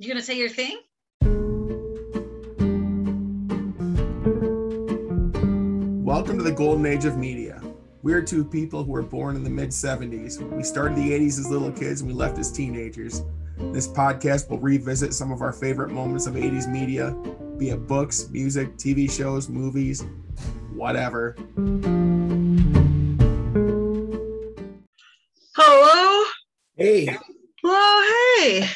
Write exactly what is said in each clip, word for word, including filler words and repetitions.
You gonna say your thing? Welcome to the golden age of media. We're two people who were born in the mid seventies. We started the eighties as little kids and we left as teenagers. This podcast will revisit some of our favorite moments of eighties media, be it books, music, T V shows, movies, whatever. Hello? Hey. Hello, hey.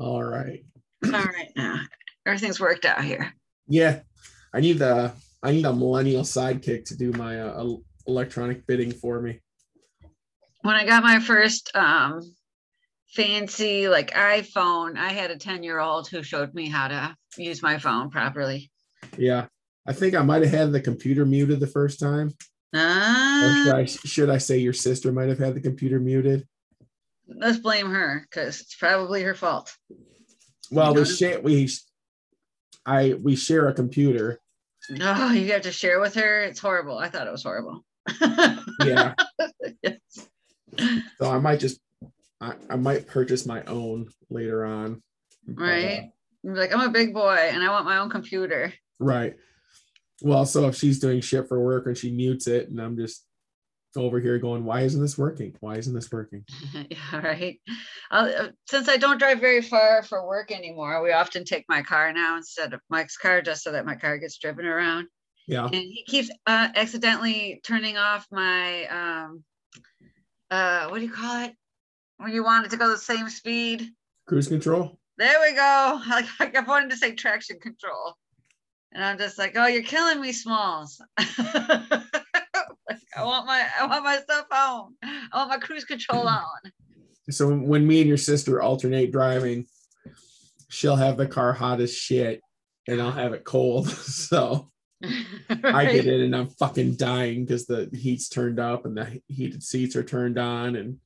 All right. All right now. Everything's worked out here. Yeah. I need the I need a millennial sidekick to do my uh, electronic bidding for me. When I got my first um, fancy like iPhone, I had a ten-year-old who showed me how to use my phone properly. Yeah. I think I might have had the computer muted the first time. Uh, or should I, should I say your sister might have had the computer muted? Let's blame her because it's probably her fault. Well, you know? we share we I we share a computer. No, you have to share with her. It's horrible. I thought it was horrible. Yeah. Yes. So I might just I, I might purchase my own later on. Right. But, uh, like I'm a big boy and I want my own computer. Right. Well, so if she's doing shit for work and she mutes it and I'm just over here going, why isn't this working? Why isn't this working? All right. I'll, since I don't drive very far for work anymore, we often take my car now instead of Mike's car, just so that my car gets driven around. Yeah. And he keeps uh, accidentally turning off my, um, uh, what do you call it? When you want it to go the same speed? Cruise control. There we go. Like, like I wanted to say traction control. And I'm just like, oh, you're killing me, Smalls. I want my I want my stuff on. I want my cruise control on. So when me and your sister alternate driving, she'll have the car hot as shit and I'll have it cold. So right. I get in and I'm fucking dying because the heat's turned up and the heated seats are turned on. And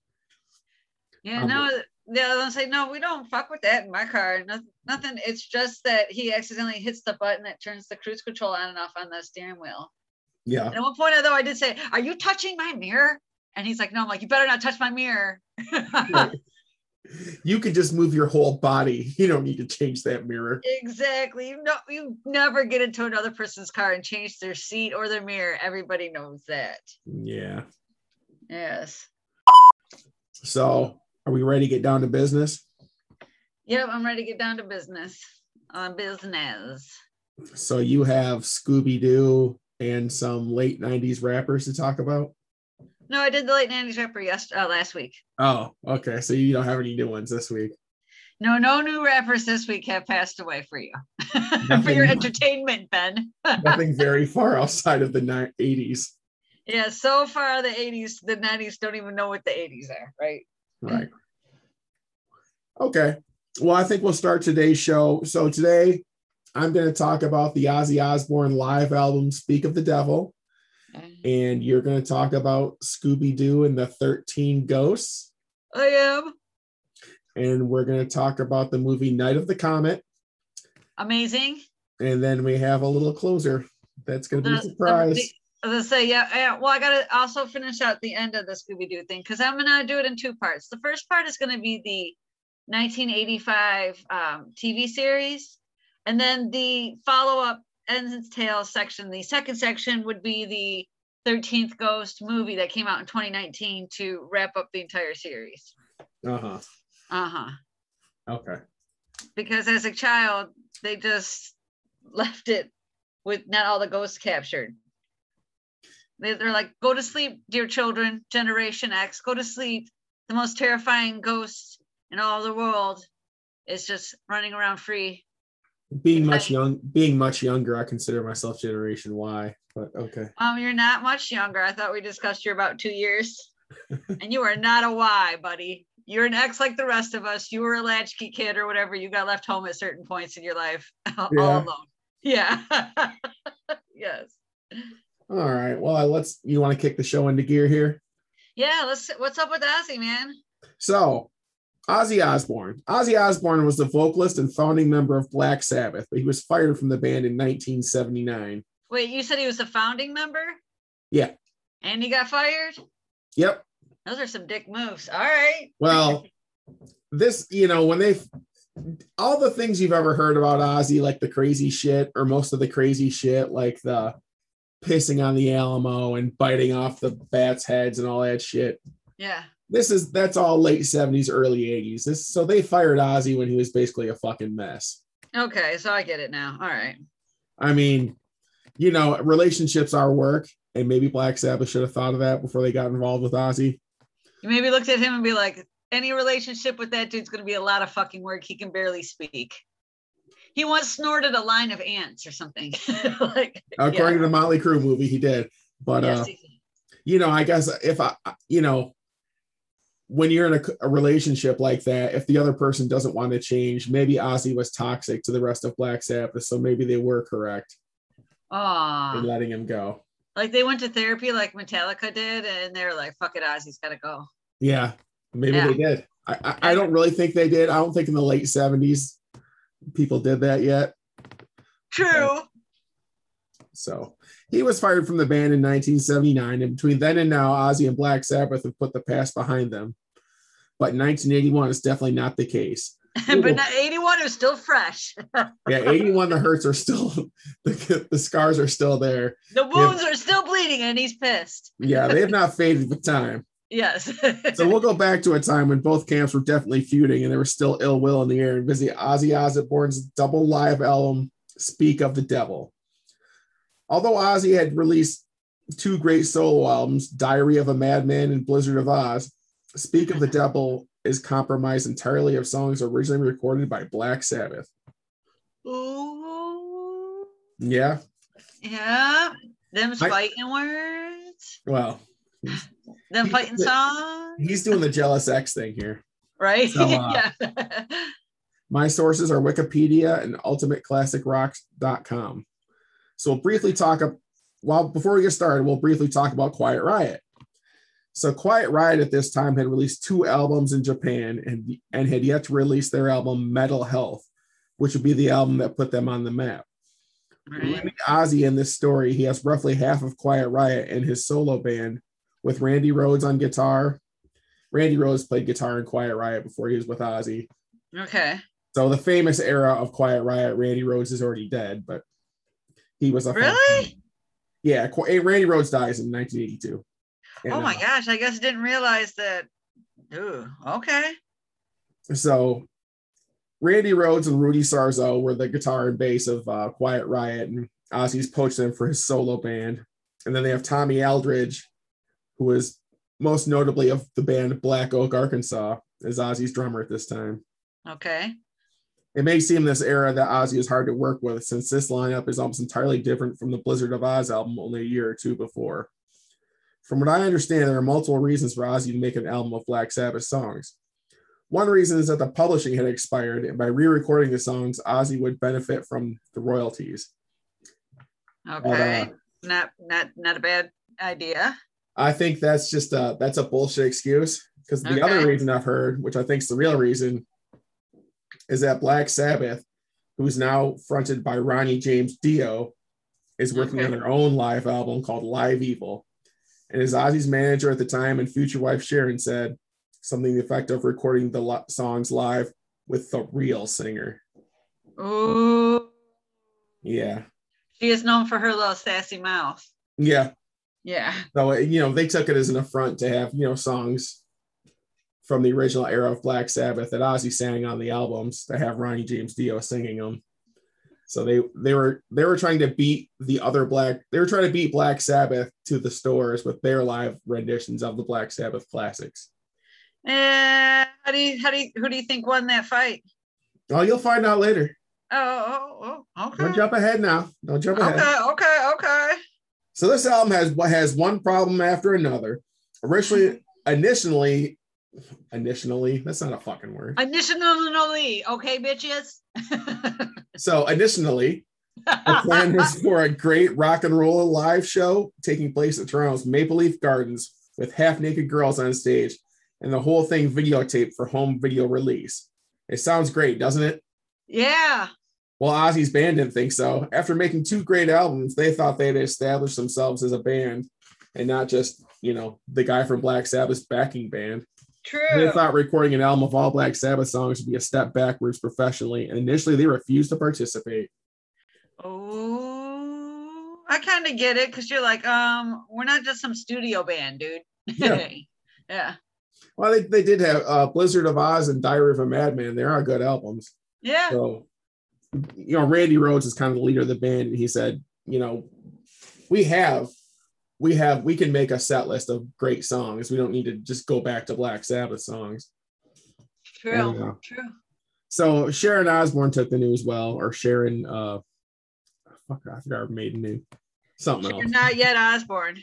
yeah, I'm no, like, yeah, they'll say, no, we don't fuck with that in my car. Nothing, nothing. It's just that he accidentally hits the button that turns the cruise control on and off on the steering wheel. Yeah. And at one point, though, I did say, are you touching my mirror? And he's like, no. I'm like, you better not touch my mirror. Right. You could just move your whole body. You don't need to change that mirror. Exactly. You know, you never get into another person's car and change their seat or their mirror. Everybody knows that. Yeah. Yes. So are we ready to get down to business? Yep, I'm ready to get down to business. On business. So you have Scooby-Doo and some late nineties rappers to talk about? No, I did the late nineties rapper yes, uh, last week. Oh, okay. So you don't have any new ones this week? No, no new rappers this week have passed away for you. Nothing, for your entertainment, Ben. Nothing very far outside of the eighties. Yeah, so far the eighties, the nineties don't even know what the eighties are, right? Right. Okay. Well, I think we'll start today's show. So today, I'm going to talk about the Ozzy Osbourne live album, Speak of the Devil. Okay. And you're going to talk about Scooby-Doo and the thirteen Ghosts. I am. And we're going to talk about the movie Night of the Comet. Amazing. And then we have a little closer. That's going to the, be a surprise. The, I was going to say, yeah, yeah. Well, I got to also finish out the end of the Scooby-Doo thing because I'm going to do it in two parts. The first part is going to be the nineteen eighty-five um, T V series. And then the follow-up Ensign's Tale section, the second section would be the thirteenth Ghost movie that came out in twenty nineteen to wrap up the entire series. Uh-huh. Uh-huh. Okay. Because as a child, they just left it with not all the ghosts captured. They, they're like, go to sleep, dear children, Generation X, go to sleep. The most terrifying ghost in all the world is just running around free. Being much young, being much younger, I consider myself Generation Y. But okay. Um, you're not much younger. I thought we discussed you're about two years, and you are not a Y, buddy. You're an X like the rest of us. You were a latchkey kid or whatever. You got left home at certain points in your life, all yeah. alone. Yeah. Yes. All right. Well, let's. You want to kick the show into gear here? Yeah. Let's. What's up with Ozzy, man? So. Ozzy Osbourne. Ozzy Osbourne was the vocalist and founding member of Black Sabbath, but he was fired from the band in nineteen seventy-nine. Wait, you said he was a founding member? Yeah. And he got fired? Yep. Those are some dick moves. All right. Well, this, you know, when they all the things you've ever heard about Ozzy, like the crazy shit, or most of the crazy shit, like the pissing on the Alamo and biting off the bats' heads and all that shit. Yeah. This is, that's all late seventies, early eighties. This, so they fired Ozzy when he was basically a fucking mess. Okay. So I get it now. All right. I mean, you know, relationships are work, and maybe Black Sabbath should have thought of that before they got involved with Ozzy. You maybe looked at him and be like, any relationship with that dude's going to be a lot of fucking work. He can barely speak. He once snorted a line of ants or something. Like, according yeah. to the Motley Crue movie, he did. But, yes, uh, he you know, I guess if I, you know, when you're in a, a relationship like that, if the other person doesn't want to change, maybe Ozzy was toxic to the rest of Black Sabbath, so maybe they were correct Aww. in letting him go. Like they went to therapy like Metallica did, and they were like, fuck it, Ozzy's got to go. Yeah, maybe yeah. they did. I, I, I don't really think they did. I don't think in the late seventies people did that yet. True. But, so he was fired from the band in nineteen seventy-nine, and between then and now, Ozzy and Black Sabbath have put the past behind them. But nineteen eighty-one is definitely not the case. But eighty-one is still fresh. Yeah, eighty-one, the hurts are still, the, the scars are still there. The wounds have, are still bleeding, and he's pissed. Yeah, they have not faded with time. Yes. So we'll go back to a time when both camps were definitely feuding, and there was still ill will in the air, and visit Ozzy Osbourne's double live album, Speak of the Devil. Although Ozzy had released two great solo albums, Diary of a Madman and Blizzard of Ozz, Speak of the Devil is compromised entirely of songs originally recorded by Black Sabbath. Ooh. Yeah. Yeah. Them fighting I, words. Well. Them fighting songs. He's doing the Jealous X thing here. Right? So, uh, yeah. My sources are Wikipedia and ultimate classic rocks dot com. So we'll briefly talk, well, before we get started, we'll briefly talk about Quiet Riot. So Quiet Riot at this time had released two albums in Japan, and, and had yet to release their album Metal Health, which would be the album that put them on the map. Randy Ozzy in this story, he has roughly half of Quiet Riot and his solo band with Randy Rhodes on guitar. Randy Rhodes played guitar in Quiet Riot before he was with Ozzy. Okay. So the famous era of Quiet Riot, Randy Rhodes is already dead, but he was a really fan. Yeah, Randy Rhodes dies in nineteen eighty-two. And, oh my uh, gosh, I guess I didn't realize that. Ooh, okay. So Randy Rhodes and Rudy Sarzo were the guitar and bass of uh, Quiet Riot, and Ozzy's poached them for his solo band. And then they have Tommy Aldridge, who is most notably of the band Black Oak, Arkansas, as Ozzy's drummer at this time. Okay. It may seem this era that Ozzy is hard to work with, since this lineup is almost entirely different from the Blizzard of Ozz album only a year or two before. From what I understand, there are multiple reasons for Ozzy to make an album of Black Sabbath songs. One reason is that the publishing had expired, and by re-recording the songs, Ozzy would benefit from the royalties. Okay, but, uh, not not not a bad idea. I think that's just a, that's a bullshit excuse, because the okay. other reason I've heard, which I think is the real reason, is that Black Sabbath, who's now fronted by Ronnie James Dio, is working okay. on their own live album called Live Evil. And as Ozzy's manager at the time and future wife Sharon said, something to the effect of recording the lo- songs live with the real singer. Ooh. Yeah. She is known for her little sassy mouth. Yeah. Yeah. So, you know, they took it as an affront to have, you know, songs from the original era of Black Sabbath that Ozzy sang on the albums to have Ronnie James Dio singing them. So they they were they were trying to beat the other Black they were trying to beat Black Sabbath to the stores with their live renditions of the Black Sabbath classics. Uh, how do you how do you, who do you think won that fight? Oh, you'll find out later. Oh, oh, oh okay. Don't jump ahead now. Don't jump ahead. Okay, okay, okay. So this album has has one problem after another. Originally, initially, initially, that's not a fucking word. Initially, okay, bitches. So, additionally, the plan was for a great rock and roll live show taking place at Toronto's Maple Leaf Gardens with half-naked girls on stage, and the whole thing videotaped for home video release. It sounds great, doesn't it? Yeah. Well, Ozzy's band didn't think so. After making two great albums, they thought they'd established themselves as a band and not just, you know, the guy from Black Sabbath's backing band. True. They thought recording an album of all Black Sabbath songs would be a step backwards professionally, and initially they refused to participate. Oh, I kind of get it, because you're like, um, we're not just some studio band, dude. Yeah. Yeah. Well, they, they did have uh, Blizzard of Ozz and Diary of a Madman. They are good albums. Yeah. So, you know, Randy Rhodes is kind of the leader of the band, and he said, you know, we have, we have, we can make a set list of great songs. We don't need to just go back to Black Sabbath songs. True. And, uh, True. So Sharon Osbourne took the news well, or Sharon, uh, fuck, I forgot her maiden name. Something Sharon else. Not yet Osbourne.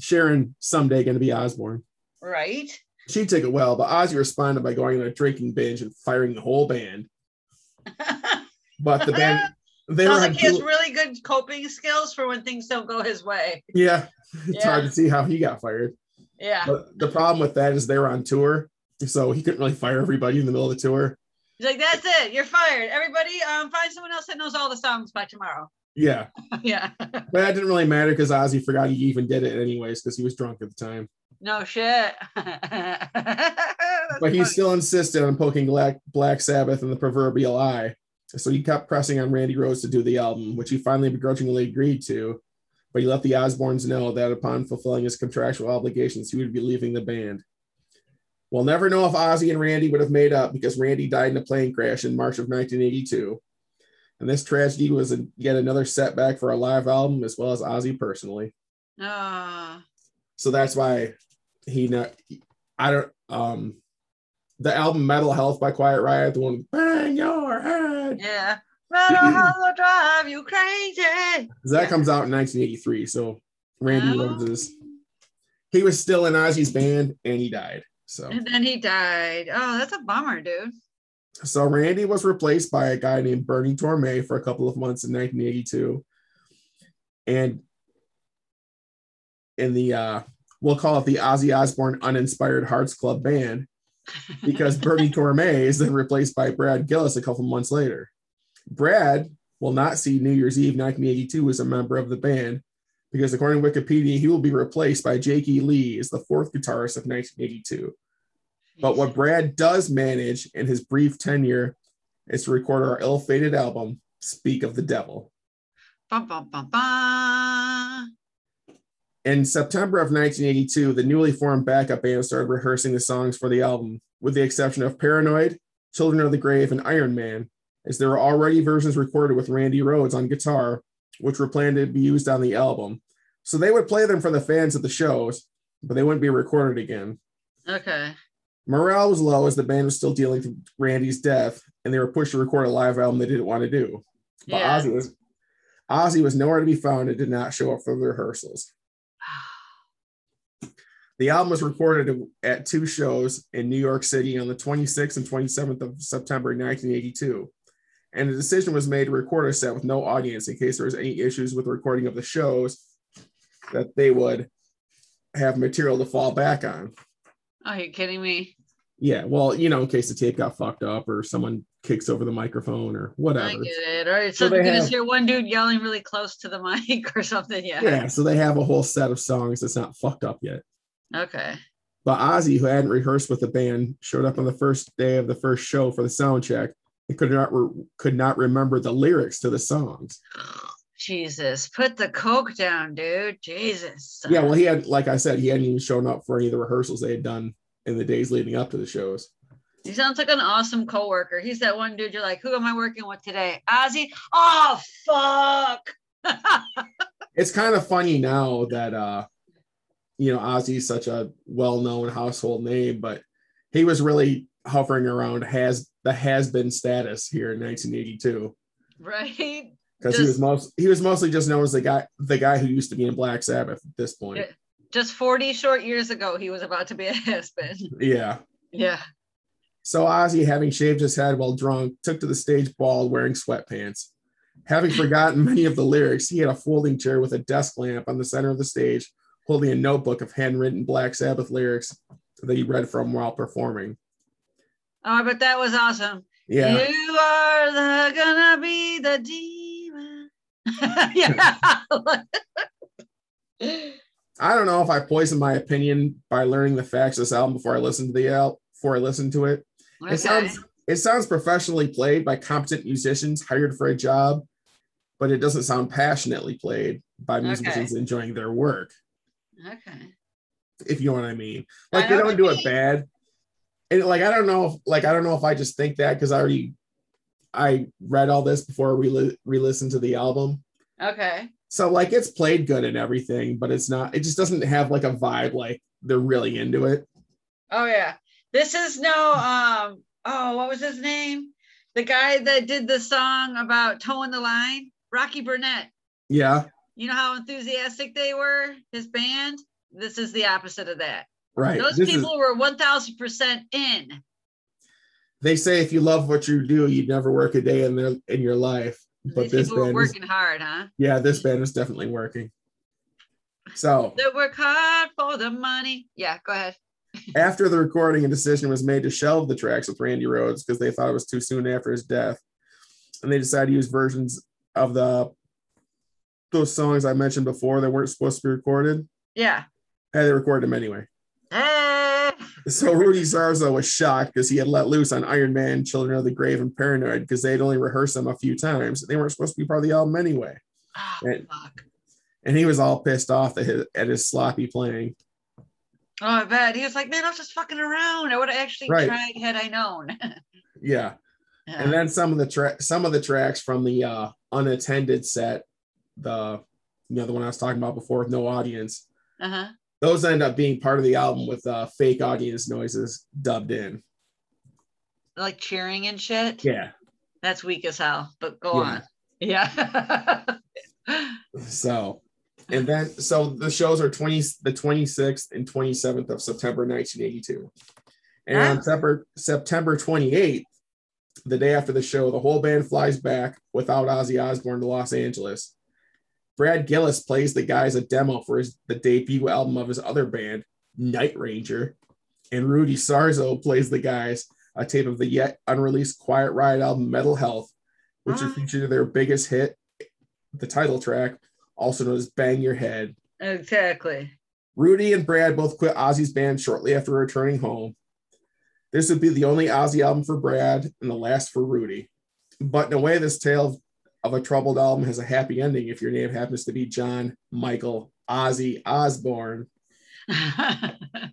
Sharon someday going to be Osbourne. Right. She took it well, but Ozzy responded by going on a drinking binge and firing the whole band. But the band, they sounds were like he has really good coping skills for when things don't go his way. Yeah, it's yeah. hard to see how he got fired. Yeah. But the problem with that is they were on tour, so he couldn't really fire everybody in the middle of the tour. He's like, "That's it, you're fired. Everybody, um, find someone else that knows all the songs by tomorrow." Yeah. Yeah. But that didn't really matter because Ozzy forgot he even did it anyways because he was drunk at the time. No shit. But he funny. still insisted on poking Black, Black Sabbath in the proverbial eye. So he kept pressing on Randy Rhodes to do the album, which he finally begrudgingly agreed to. But he let the Osbournes know that upon fulfilling his contractual obligations, he would be leaving the band. We'll never know if Ozzy and Randy would have made up because Randy died in a plane crash in March of nineteen eighty-two. And this tragedy was a, yet another setback for a live album as well as Ozzy personally. Uh. So that's why he not, I don't, um, the album Metal Health by Quiet Riot, the one, bang your head. Yeah. Metal Health will drive you crazy. That comes out in nineteen eighty-three. So Randy oh. Rhodes is, he was still in Ozzy's band and he died. So. And then he died. Oh, that's a bummer, dude. So Randy was replaced by a guy named Bernie Torme for a couple of months in nineteen eighty-two. And in the, uh, we'll call it the Ozzy Osbourne Uninspired Hearts Club Band, because Bernie Torme is then replaced by Brad Gillis a couple months later. Brad will not see New Year's Eve nineteen eighty-two as a member of the band, because according to Wikipedia, he will be replaced by Jake E. Lee as the fourth guitarist of nineteen eighty-two. But what Brad does manage in his brief tenure is to record our ill-fated album, Speak of the Devil. Bum, bum, bum, bum. In September of nineteen eighty-two, the newly formed backup band started rehearsing the songs for the album, with the exception of Paranoid, Children of the Grave, and Iron Man, as there were already versions recorded with Randy Rhodes on guitar, which were planned to be used on the album. So they would play them for the fans at the shows, but they wouldn't be recorded again. Okay. Morale was low as the band was still dealing with Randy's death, and they were pushed to record a live album they didn't want to do. But yeah. Ozzy was Ozzy was nowhere to be found and did not show up for the rehearsals. The album was recorded at two shows in New York City on the twenty-sixth and twenty-seventh of September nineteen eighty-two, and a decision was made to record a set with no audience in case there was any issues with the recording of the shows, that they would have material to fall back on. Are you kidding me? Yeah, well, you know, in case the tape got fucked up or someone kicks over the microphone or whatever. I get it. Or so you're going to hear one dude yelling really close to the mic or something. Yeah. Yeah, so they have a whole set of songs that's not fucked up yet. Okay. But Ozzy, who hadn't rehearsed with the band, showed up on the first day of the first show for the sound check and could not re- could not remember the lyrics to the songs. Jesus, put the coke down, dude. Jesus. Yeah, well, he had, like I said, he hadn't even shown up for any of the rehearsals they had done in the days leading up to the shows. He sounds like an awesome coworker. He's that one dude you're like, who am I working with today? Ozzy? Oh, fuck. It's kind of funny now that, uh, you know, Ozzy's such a well-known household name, but he was really hovering around has the has-been status here in nineteen eighty-two. Right. Because he was most he was mostly just known as the guy the guy who used to be in Black Sabbath at this point. Just forty short years ago, he was about to be a has-been. Yeah. Yeah. So Ozzy, having shaved his head while drunk, took to the stage bald, wearing sweatpants. Having forgotten many of the lyrics, he had a folding chair with a desk lamp on the center of the stage, holding a notebook of handwritten Black Sabbath lyrics that he read from while performing. Oh, but that was awesome. Yeah. You are the, gonna be the demon. Yeah. I don't know if I poisoned my opinion by learning the facts of this album before I listened to the album, before I listened to it. Okay. It sounds it sounds professionally played by competent musicians hired for a job, but it doesn't sound passionately played by musicians okay. enjoying their work. Okay. If you know what I mean. Like I they don't do mean. it bad. And like I don't know if like I don't know if I just think that because I already I read all this before we re- re-listened to the album. Okay. So like it's played good and everything, but it's not, it just doesn't have like a vibe like they're really into it. Oh yeah. This is no um oh what was his name? The guy that did the song about towing the line, Rocky Burnett. Yeah. You know how enthusiastic they were, his band? This is the opposite of that. Right. Those this people is, were one thousand percent in. They say if you love what you do, you'd never work a day in their in your life. But These this people band were working is, hard, huh? Yeah, this band is definitely working. So they work hard for the money. Yeah, go ahead. After the recording, a decision was made to shelve the tracks with Randy Rhodes because they thought it was too soon after his death, and they decided to use versions of the those songs I mentioned before that weren't supposed to be recorded. Yeah, and they recorded them anyway. Ah. So Rudy Sarzo was shocked because he had let loose on Iron Man, Children of the Grave, and Paranoid because they had only rehearsed them a few times. They weren't supposed to be part of the album anyway. Oh, and, fuck. and he was all pissed off at his, at his sloppy playing. Oh, I bet. He was like, man, I was just fucking around. I would have actually right. tried had I known. yeah. Uh, and then some of the tra- some of the tracks from the uh, unattended set, the you know the one I was talking about before with no audience, uh-huh. those end up being part of the album with uh, fake audience noises dubbed in. Like cheering and shit? Yeah. That's weak as hell, but go yeah. on. Yeah. so... And then, so the shows are twenty, the twenty-sixth and twenty-seventh of September, nineteen eighty-two. And ah. on September, September twenty-eighth, the day after the show, the whole band flies back without Ozzy Osbourne to Los Angeles. Brad Gillis plays the guys a demo for his, the debut album of his other band, Night Ranger. And Rudy Sarzo plays the guys a tape of the yet unreleased Quiet Riot album, Metal Health, which ah. is featured in their biggest hit, the title track, also known as Bang Your Head. Exactly. Rudy and Brad both quit Ozzy's band shortly after returning home. This would be the only Ozzy album for Brad and the last for Rudy. But in a way, this tale of a troubled album has a happy ending if your name happens to be John Michael Ozzy Osbourne.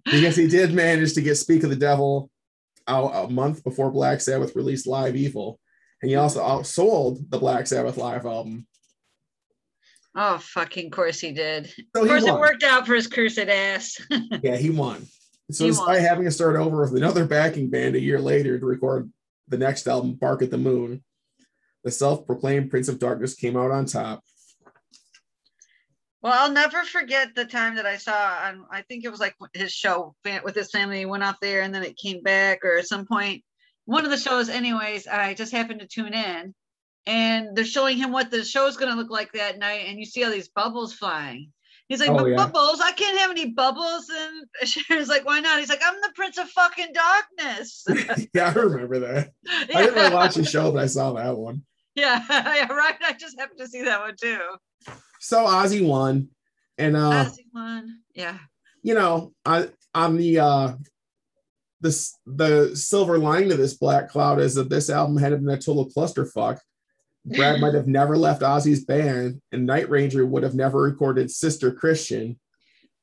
Because he did manage to get Speak of the Devil out a month before Black Sabbath released Live Evil. And he also outsold the Black Sabbath live album. Oh, fucking course he did. So of course it worked out for his cursed ass. yeah, he won. So he despite won. having to start over with another backing band a year later to record the next album, Bark at the Moon, the self-proclaimed Prince of Darkness came out on top. Well, I'll never forget the time that I saw, on, I think it was like his show with his family. He went off there and then it came back, or at some point, one of the shows anyways, I just happened to tune in. And they're showing him what the show's going to look like that night. And you see all these bubbles flying. He's like, oh, but yeah. bubbles? I can't have any bubbles. And Sharon's like, why not? He's like, I'm the Prince of fucking Darkness. yeah, I remember that. Yeah. I didn't really watch the show, but I saw that one. Yeah, yeah, right. I just happened to see that one too. So Ozzy won. And uh, Ozzy won. Yeah. You know, I, on the, uh, the, the silver lining to this black cloud is that this album had been a total clusterfuck. Brad might have never left Ozzy's band, and Night Ranger would have never recorded Sister Christian.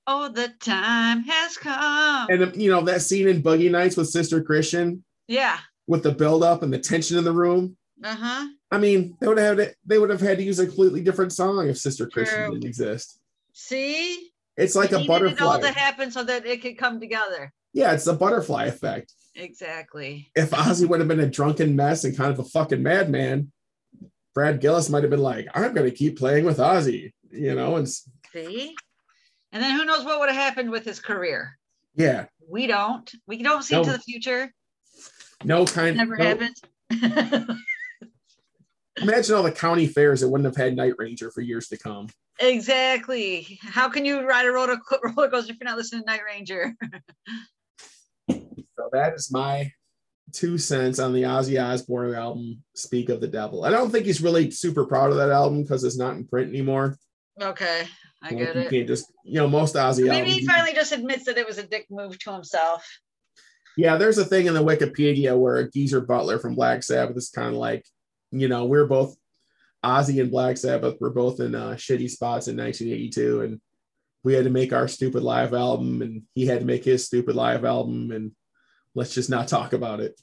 Oh, the time has come. And, you know, that scene in Boogie Nights with Sister Christian. Yeah. With the buildup and the tension in the room. Uh-huh. I mean, they would have had, they would have had to use a completely different song if Sister Christian True. didn't exist. See? It's like a butterfly. It all to happen so that it could come together. Yeah, it's the butterfly effect. Exactly. If Ozzy would have been a drunken mess and kind of a fucking madman, Brad Gillis might have been like, I'm going to keep playing with Ozzy, you know? And see? And then who knows what would have happened with his career? Yeah. We don't. We don't see no. into the future. No kind of. Never no. happened. Imagine all the county fairs that wouldn't have had Night Ranger for years to come. Exactly. How can you ride a roller coaster if you're not listening to Night Ranger? So that is my two cents on the Ozzy Osbourne album Speak of the Devil. I don't think he's really super proud of that album because it's not in print anymore. Okay. I get you it. Can't just, you know, most Ozzy. Maybe albums, he finally just admits that it was a dick move to himself. Yeah, there's a thing in the Wikipedia where Geezer Butler from Black Sabbath is kind of like, you know, we're both Ozzy and Black Sabbath. We're both in uh, shitty spots in nineteen eighty-two, and we had to make our stupid live album, and he had to make his stupid live album, and let's just not talk about it.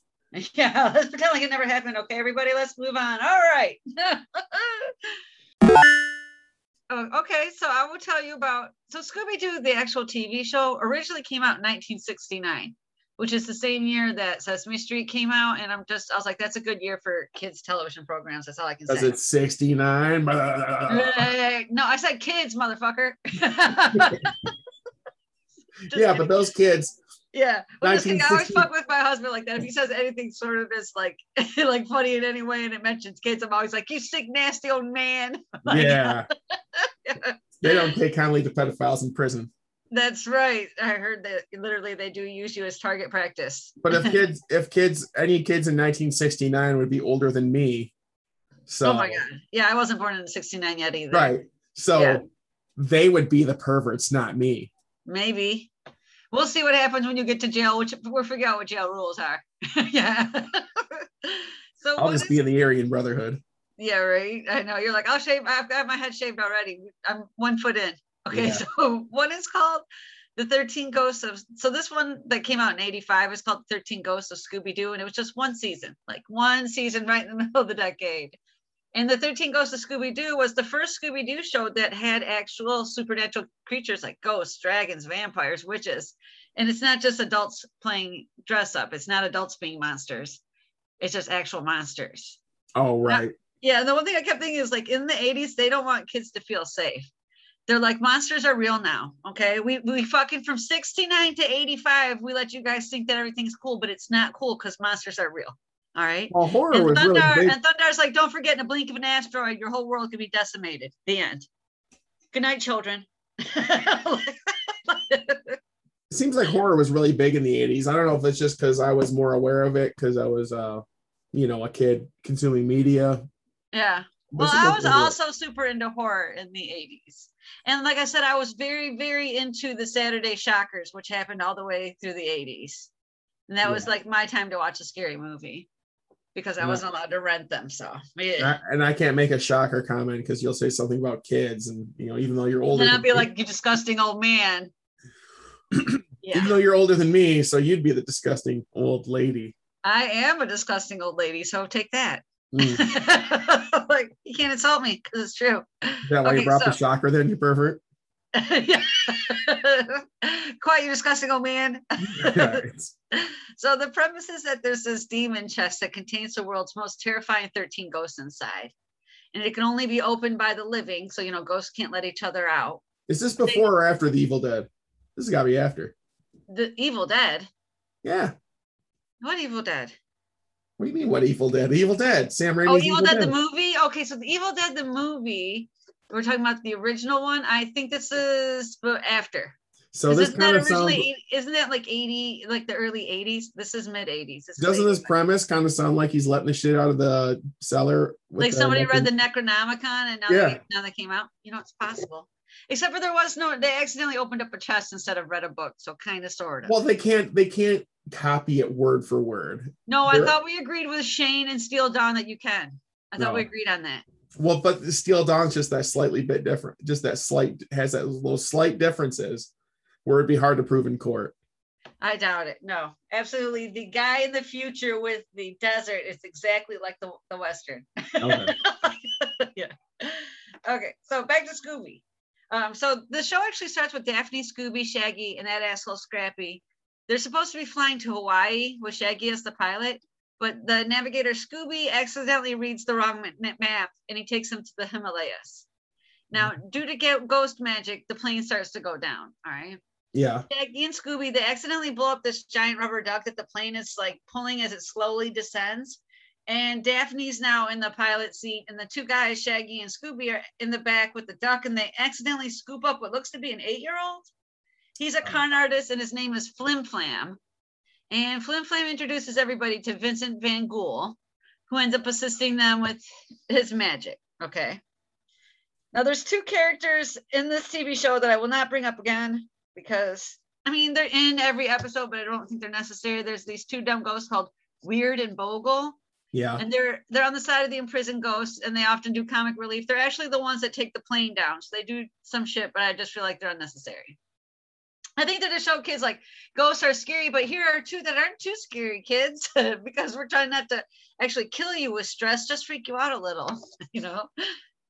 Yeah, let's pretend like it never happened. Okay, everybody, let's move on. All right. Oh, okay, so I will tell you about, so Scooby-Doo, the actual T V show, originally came out in nineteen sixty-nine, which is the same year that Sesame Street came out. And I'm just, I was like, that's a good year for kids' television programs. That's all I can say. Because it's sixty-nine. No, I said kids, motherfucker. Yeah, kidding. But those kids. Yeah. Well, this thing, I always fuck with my husband like that. If he says anything sort of is like, like funny in any way and it mentions kids, I'm always like, you sick, nasty old man. Like, yeah. Yeah. They don't take kindly to pedophiles in prison. That's right. I heard that literally they do use you as target practice. But if kids, if kids, any kids in nineteen sixty-nine would be older than me. So. Oh my God. Yeah, I wasn't born in sixty-nine yet either. Right. So yeah. They would be the perverts, not me. Maybe. We'll see what happens when you get to jail, which we'll figure out what jail rules are. Yeah. So I'll just is, be in the Aryan Brotherhood. Yeah, right. I know. You're like, I'll shave. I've got my head shaved already. I'm one foot in. Okay, yeah. So one is called The thirteen Ghosts of, so this one that came out in eighty-five is called thirteen Ghosts of Scooby-Doo, and it was just one season, like one season right in the middle of the decade. And The thirteen Ghosts of Scooby-Doo was the first Scooby-Doo show that had actual supernatural creatures like ghosts, dragons, vampires, witches. And it's not just adults playing dress up. It's not adults being monsters. It's just actual monsters. Oh, right. Now, yeah, and the one thing I kept thinking is like in the eighties, they don't want kids to feel safe. They're like, monsters are real now, okay? We we fucking from sixty-nine to eighty-five, we let you guys think that everything's cool, but it's not cool because monsters are real, all right? Well, horror and was Thunder, really big. And Thunder's like, don't forget, in a blink of an asteroid, your whole world could be decimated. The end. Good night, children. It seems like horror was really big in the eighties. I don't know if it's just because I was more aware of it because I was, uh, you know, a kid consuming media. Yeah. Well, I was also super into horror in the eighties. And like I said, I was very, very into the Saturday Shockers, which happened all the way through the eighties. And that yeah. was like my time to watch a scary movie because I yeah. wasn't allowed to rent them. So, yeah. I, and I can't make a shocker comment because you'll say something about kids. And, you know, even though you're older. And I'll be like, you disgusting old man. Yeah. Even though you're older than me. So you'd be the disgusting old lady. I am a disgusting old lady. So take that. Mm. Like you can't insult me because it's true. That way okay, you brought so, the shocker then, you pervert. Yeah. Quite you disgusting old man. Right. So the premise is that there's this demon chest that contains the world's most terrifying thirteen ghosts inside, and it can only be opened by the living. So you know ghosts can't let each other out. Is this before they, or after the Evil Dead? This has got to be after the Evil Dead. Yeah. What Evil Dead? What do you mean, what Evil Dead? Evil Dead. Sam Raimi's. Oh, Evil, Evil Dead, Dead, the movie? Okay, so the Evil Dead, the movie, we're talking about the original one. I think this is after. So this kind of sounds... Isn't that like eighty, like the early eighties? This is mid-eighties. Doesn't this premise kind of sound like he's letting the shit out of the cellar? Like somebody read the Necronomicon and now, yeah. they, now they came out? You know, it's possible. Except for there was no, they accidentally opened up a chest instead of read a book. So kind of, sort of. Well, they can't, they can't. Copy it word for word. No, I They're, thought we agreed with Shane and Steel Dawn that you can. I thought no. we agreed on that. Well, but Steel Dawn's just that slightly bit different. Just that slight has that little slight differences where it'd be hard to prove in court. I doubt it. No, absolutely. The guy in the future with the desert is exactly like the, the Western. Okay. Yeah. Okay. So back to Scooby. Um, so the show actually starts with Daphne, Scooby, Shaggy, and that asshole Scrappy. They're supposed to be flying to Hawaii with Shaggy as the pilot, but the navigator Scooby accidentally reads the wrong map and he takes them to the Himalayas. Now, due to ghost magic, the plane starts to go down, all right? Yeah. Shaggy and Scooby, they accidentally blow up this giant rubber duck that the plane is like pulling as it slowly descends. And Daphne's now in the pilot seat and the two guys, Shaggy and Scooby, are in the back with the duck and they accidentally scoop up what looks to be an eight-year-old. He's a con artist, and his name is Flim Flam. And Flim Flam introduces everybody to Vincent Van Gogh, who ends up assisting them with his magic, okay? Now, there's two characters in this T V show that I will not bring up again because, I mean, they're in every episode, but I don't think they're necessary. There's these two dumb ghosts called Weird and Bogle. Yeah. And they're they're on the side of the imprisoned ghosts, and they often do comic relief. They're actually the ones that take the plane down. So they do some shit, but I just feel like they're unnecessary. I think they're to show kids like ghosts are scary, but here are two that aren't too scary, kids, because we're trying not to actually kill you with stress, just freak you out a little, you know?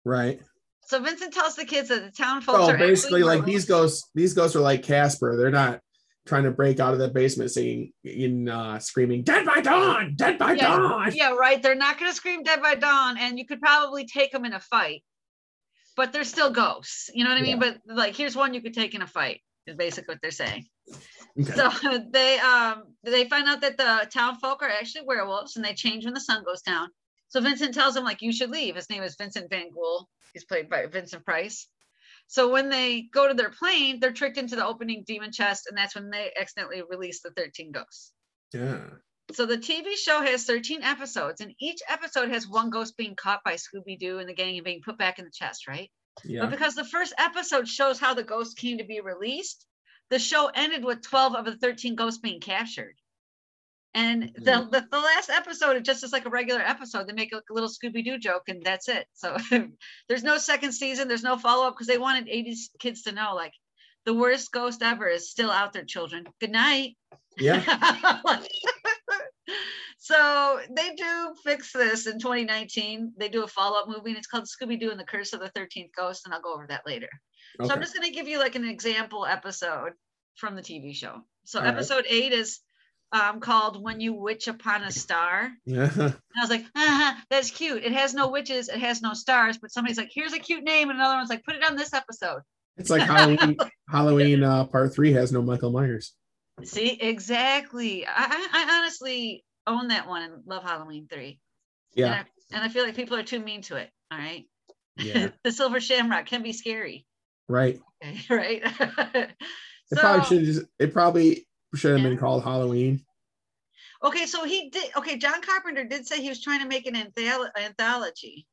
Right. So Vincent tells the kids that the town folks oh, are basically like these ghosts. These ghosts are like Casper. They're not trying to break out of that basement singing, in uh, screaming "Dead by Dawn, Dead by yeah, Dawn." Yeah, right. They're not going to scream "Dead by Dawn," and you could probably take them in a fight, but they're still ghosts. You know what I mean? Yeah. But like, here's one you could take in a fight. Is basically what they're saying. Okay. So they um they find out that the town folk are actually werewolves, and they change when the sun goes down. So Vincent tells him, like, you should leave. His name is Vincent Van Gool. He's played by Vincent Price. So when they go to their plane, they're tricked into the opening demon chest, and that's when they accidentally release the thirteen ghosts. Yeah. So the T V show has thirteen episodes, and each episode has one ghost being caught by Scooby-Doo and the gang and being put back in the chest, right? Yeah. But because the first episode shows how the ghosts came to be released, the show ended with twelve of the thirteen ghosts being captured. And the, the the last episode, it just is like a regular episode. They make a little Scooby-Doo joke, and that's it. So there's no second season. There's no follow-up because they wanted eighties kids to know, like, the worst ghost ever is still out there, children. Good night. Yeah. So they do fix this in twenty nineteen. They do a follow-up movie, and it's called Scooby-Doo and the Curse of the thirteenth Ghost, and I'll go over that later. Okay. So I'm just going to give you, like, an example episode from the T V show. So All episode right. eight is... Um, called When You Witch Upon a Star. Yeah. And I was like, uh-huh, that's cute. It has no witches, it has no stars, but somebody's like, here's a cute name, and another one's like, put it on this episode. It's like Halloween, Halloween uh, part three has no Michael Myers. See, exactly. I, I, I honestly own that one and love Halloween three. Yeah. And I, and I feel like people are too mean to it, all right? Yeah. The Silver Shamrock can be scary. Right. Okay, right? it, so, probably should just, it probably... should have yeah. been called Halloween. Okay, so he did. Okay, John Carpenter did say he was trying to make an antholo- anthology,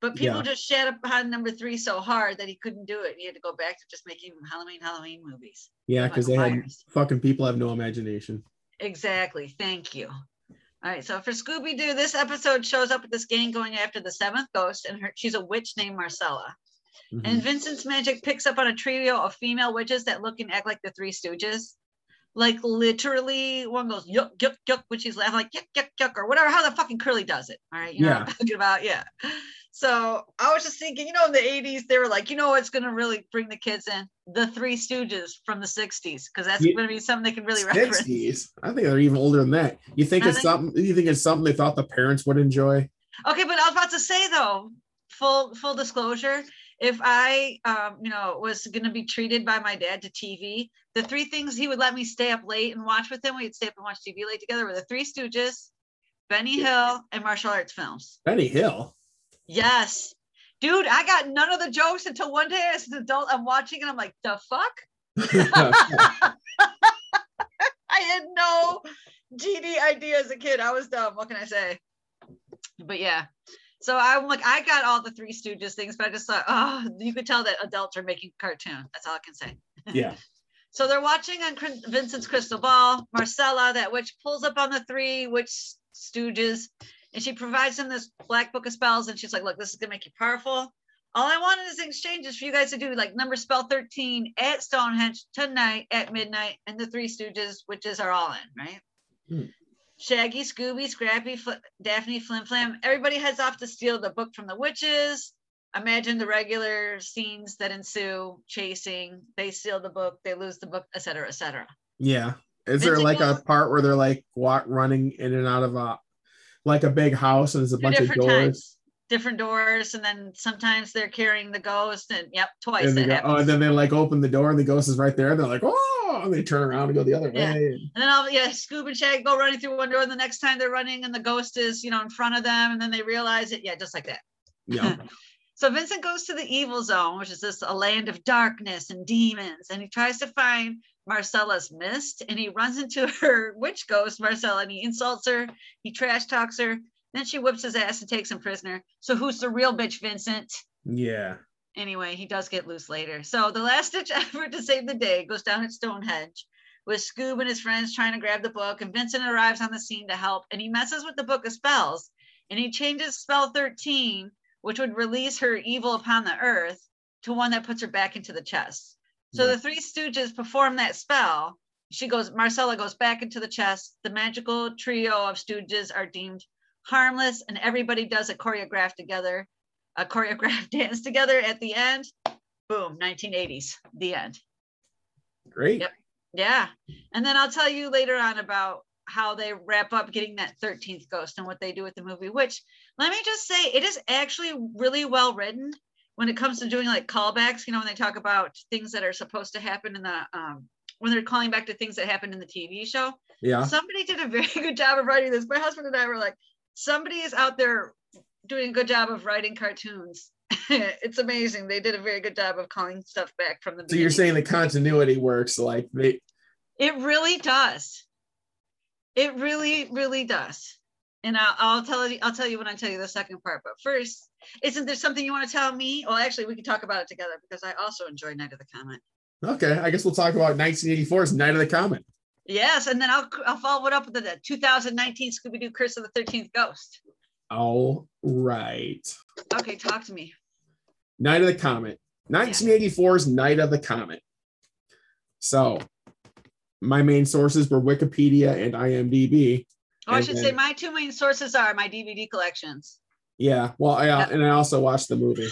but people yeah. just shat upon number three so hard that he couldn't do it. And he had to go back to just making Halloween, Halloween movies. Yeah, because they had fucking people have no imagination. Exactly. Thank you. All right, so for Scooby-Doo, this episode shows up with this gang going after the seventh ghost, and her she's a witch named Marcella. Mm-hmm. And Vincent's magic picks up on a trio of female witches that look and act like the Three Stooges. Like, literally, one goes, yuck, yuck, yuck, when she's laughing, like, yuck, yuck, yuck, or whatever, how the fucking Curly does it, all right? You know yeah. what I'm talking about? Yeah. So I was just thinking, you know, in the eighties, they were like, you know what's going to really bring the kids in? The Three Stooges from the sixties, because that's yeah. going to be something they can really reference. sixties? I think they're even older than that. You think I it's think... something You think it's something they thought the parents would enjoy? Okay, but I was about to say, though, full full disclosure, if I, um, you know, was going to be treated by my dad to T V, the three things he would let me stay up late and watch with him, we'd stay up and watch T V late together, were the Three Stooges, Benny Hill, and martial arts films. Benny Hill? Yes. Dude, I got none of the jokes until one day as an adult, I'm watching and I'm like, the fuck? I had no G D idea as a kid. I was dumb. What can I say? But yeah. So I'm like, I got all the Three Stooges things, but I just thought, oh, you could tell that adults are making a cartoon. That's all I can say. Yeah. So they're watching on Vincent's crystal ball. Marcella, that witch, pulls up on the three witch stooges, and she provides them this black book of spells. And she's like, look, this is going to make you powerful. All I want in this exchange is for you guys to do like number spell thirteen at Stonehenge tonight at midnight. And the Three Stooges, witches, are all in, right? Hmm. Shaggy, Scooby, Scrappy, Fl- Daphne, Flim Flam, everybody heads off to steal the book from the witches. Imagine the regular scenes that ensue, chasing, they steal the book, they lose the book, et cetera, et cetera. Yeah. Is there Vincent like goes- a part where they're like walk, running in and out of a, like a big house and there's a Two bunch of doors? Times. Different doors, and then sometimes they're carrying the ghost, and yep, twice and that go, happens. Oh, and then they like open the door and the ghost is right there, and they're like, oh, and they turn around and go the other yeah. way. And then all yeah, Scoob and Shag go running through one door, and the next time they're running and the ghost is, you know, in front of them, and then they realize it, yeah, just like that. Yeah. So Vincent goes to the evil zone, which is this a land of darkness and demons, and he tries to find Marcella's mist, and he runs into her witch ghost, Marcella, and he insults her, he trash talks her. Then she whips his ass and takes him prisoner. So who's the real bitch, Vincent? Yeah. anyway, he does get loose later. So the last-ditch effort to save the day goes down at Stonehenge, with Scoob and his friends trying to grab the book, and Vincent arrives on the scene to help, and he messes with the book of spells, and he changes spell thirteen, which would release her evil upon the earth, to one that puts her back into the chest. So yeah. The Three Stooges perform that spell. She goes, Marcella goes back into the chest. The magical trio of Stooges are deemed harmless, and everybody does a choreographed together, a choreographed dance together at the end. Boom, nineteen eighties, the end. Great. Yep. Yeah. And then I'll tell you later on about how they wrap up getting that thirteenth ghost and what they do with the movie, which let me just say, it is actually really well written when it comes to doing like callbacks, you know, when they talk about things that are supposed to happen in the, um, when they're calling back to things that happened in the T V show. Yeah. Somebody did a very good job of writing this. My husband and I were like, somebody is out there doing a good job of writing cartoons. It's amazing. They did a very good job of calling stuff back from the beginning. So you're saying the continuity works, like they... It really does. It really, really does. And I'll, I'll tell you. I'll tell you when I tell you the second part. But first, isn't there something you want to tell me? Well, actually, we can talk about it together because I also enjoy Night of the Comet. Okay, I guess we'll talk about nineteen eighty-four's Night of the Comet. Yes, and then I'll I'll follow it up with the, the two thousand nineteen Scooby-Doo Curse of the thirteenth Ghost. All right. Okay, talk to me. Night of the Comet. nineteen eighty-four's yeah. Night of the Comet. So, my main sources were Wikipedia and I M D B. Oh, and I should then, say my two main sources are my D V D collections. Yeah, well, I, yeah. and I also watched the movie.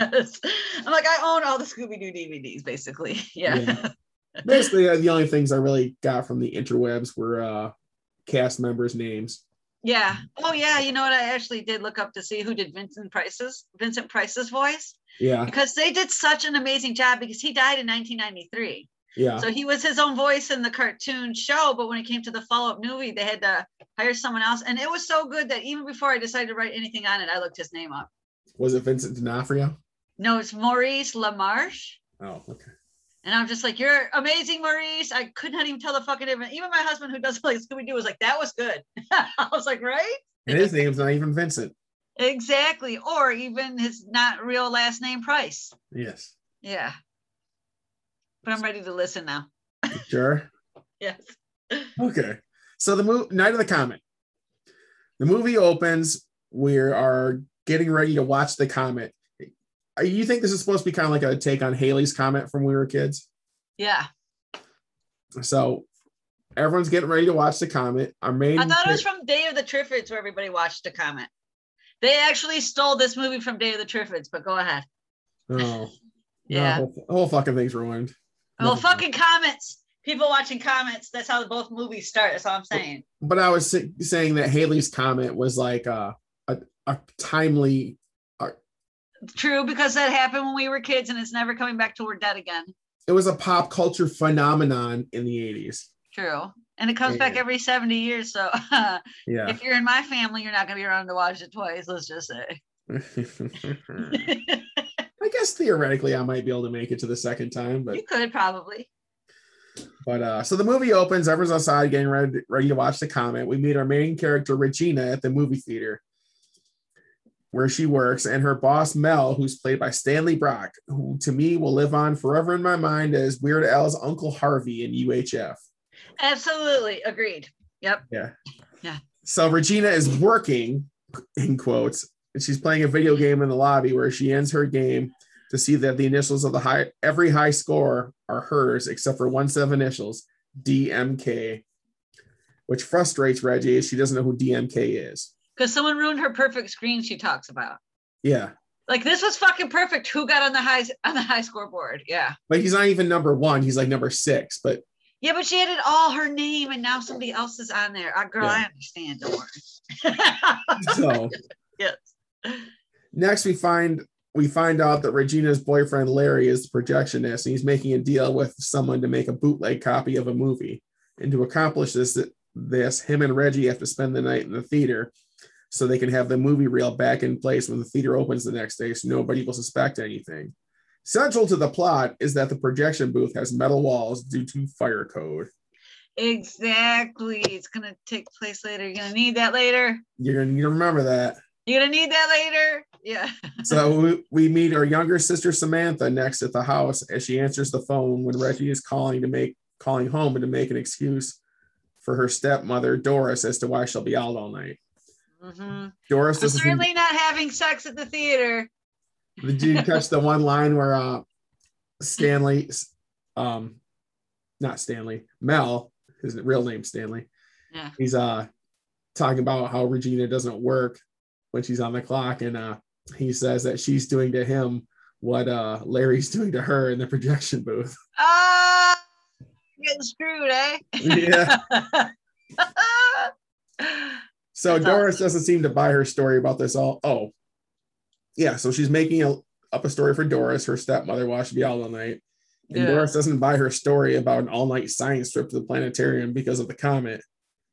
Yes. I'm like, I own all the Scooby-Doo D V Ds, basically. Yeah. yeah. Basically, uh, the only things I really got from the interwebs were uh, cast members' names. Yeah. Oh, yeah. You know what? I actually did look up to see who did Vincent Price's Vincent Price's voice. Yeah. Because they did such an amazing job because he died in nineteen ninety-three. Yeah. So he was his own voice in the cartoon show, but when it came to the follow-up movie, they had to hire someone else, and it was so good that even before I decided to write anything on it, I looked his name up. Was it Vincent D'Onofrio? No, it's Maurice LaMarche. Oh, okay. And I'm just like, you're amazing, Maurice. I could not even tell the fucking difference. Even my husband, who doesn't like Scooby-Doo, was like, that was good. I was like, right? And his name's not even Vincent. Exactly. Or even his not real last name, Price. Yes. Yeah. But I'm ready to listen now. Sure? Yes. Okay. So the movie, Night of the Comet. The movie opens. We are getting ready to watch the comet. You think this is supposed to be kind of like a take on Halley's Comet from when we were kids? Yeah. So everyone's getting ready to watch the comet. Our main I thought it was from Day of the Triffids where everybody watched the comet. They actually stole this movie from Day of the Triffids, but go ahead. Oh. Yeah. The no, whole, whole fucking thing's ruined. Oh, fucking comets. People watching comets. That's how both movies start. That's all I'm saying. But, but I was saying that Halley's Comet was like a, a, a timely... True, because that happened when we were kids and it's never coming back till we're dead again. It was a pop culture phenomenon in the eighties. True. And it comes yeah. back every seventy years. So uh, yeah. if you're in my family, you're not going to be around to watch it twice, let's just say. I guess theoretically I might be able to make it to the second time. But you could probably. But uh, so the movie opens. Everyone's outside getting ready, ready to watch the comet. We meet our main character, Regina, at the movie theater where she works, and her boss, Mel, who's played by Stanley Brock, who to me will live on forever in my mind as Weird Al's Uncle Harvey in U H F. Absolutely. Agreed. Yep. Yeah. Yeah. So Regina is working, in quotes, and she's playing a video game in the lobby where she ends her game to see that the initials of the high, every high score are hers, except for one set of initials, D M K, which frustrates Reggie as she doesn't know who D M K is. Because someone ruined her perfect screen she talks about. Yeah. Like, this was fucking perfect. Who got on the high on the high scoreboard? Yeah. But he's not even number one. He's like number six. But yeah, but she added all her name and now somebody else is on there. Oh, girl, yeah. I understand. Don't worry. So yes. Next we find we find out that Regina's boyfriend Larry is the projectionist, and he's making a deal with someone to make a bootleg copy of a movie. And to accomplish this, this, him and Reggie have to spend the night in the theater, so they can have the movie reel back in place when the theater opens the next day so nobody will suspect anything. Central to the plot is that the projection booth has metal walls due to fire code. Exactly. It's going to take place later. You're going to need that later. You're going to need to remember that. You're going to need that later. Yeah. So we, we meet our younger sister Samantha next at the house as she answers the phone when Reggie is calling to make calling home and to make an excuse for her stepmother Doris as to why she'll be out all night. Mm-hmm. Doris is certainly in, not having sex at the theater. Did you catch the one line where uh, Stanley, um, not Stanley, Mel, his real name Stanley. Yeah. He's uh talking about how Regina doesn't work when she's on the clock, and uh he says that she's doing to him what uh Larry's doing to her in the projection booth. Ah, uh, getting screwed, eh? Yeah. So That's Doris awesome. Doesn't seem to buy her story about this all. Oh, yeah. So she's making a, up a story for Doris, her stepmother, while she'd be out all night. And yeah. Doris doesn't buy her story about an all-night science trip to the planetarium because of the comet,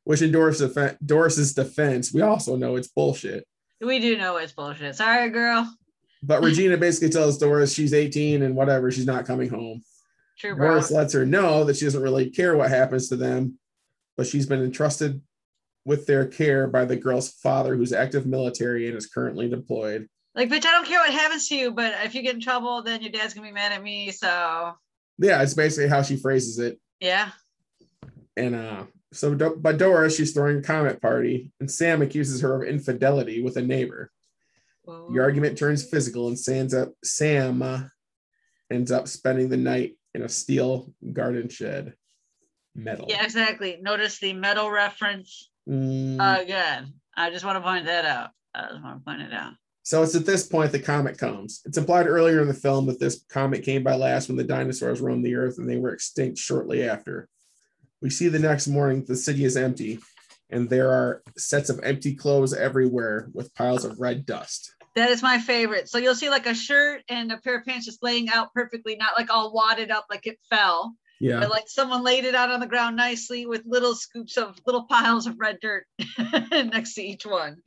which in Doris def- Doris's defense, we also know it's bullshit. We do know it's bullshit. Sorry, girl. But Regina basically tells Doris she's eighteen and whatever, she's not coming home. True, bro. Doris lets her know that she doesn't really care what happens to them, but she's been entrusted with their care by the girl's father, who's active military and is currently deployed. Like, bitch, I don't care what happens to you, but if you get in trouble, then your dad's gonna be mad at me, so... Yeah, it's basically how she phrases it. Yeah. And uh, so by Doris, she's throwing a comet party, and Sam accuses her of infidelity with a neighbor. Whoa. The argument turns physical, and Sam's up, Sam uh, ends up spending the night in a steel garden shed. Metal. Yeah, exactly. Notice the metal reference. Mm. Uh, good. I just want to point that out. I just want to point it out. So it's at this point the comet comes. It's implied earlier in the film that this comet came by last when the dinosaurs roamed the earth and they were extinct shortly after. We see the next morning the city is empty and there are sets of empty clothes everywhere with piles of red dust. That is my favorite. So you'll see like a shirt and a pair of pants just laying out perfectly, not like all wadded up like it fell. Yeah. But like someone laid it out on the ground nicely with little scoops of little piles of red dirt next to each one.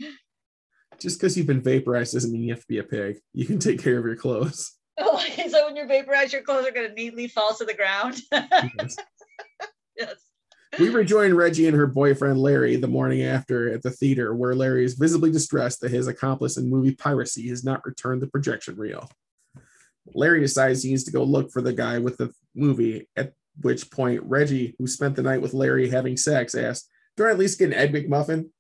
Just because you've been vaporized doesn't mean you have to be a pig. You can take care of your clothes. Oh, so when you're vaporized, your clothes are going to neatly fall to the ground. Yes. Yes. We rejoin Reggie and her boyfriend, Larry, the morning after at the theater, where Larry is visibly distressed that his accomplice in movie piracy has not returned the projection reel. Larry decides he needs to go look for the guy with the movie, at which point Reggie, who spent the night with Larry having sex, asks, do I at least get an Egg McMuffin?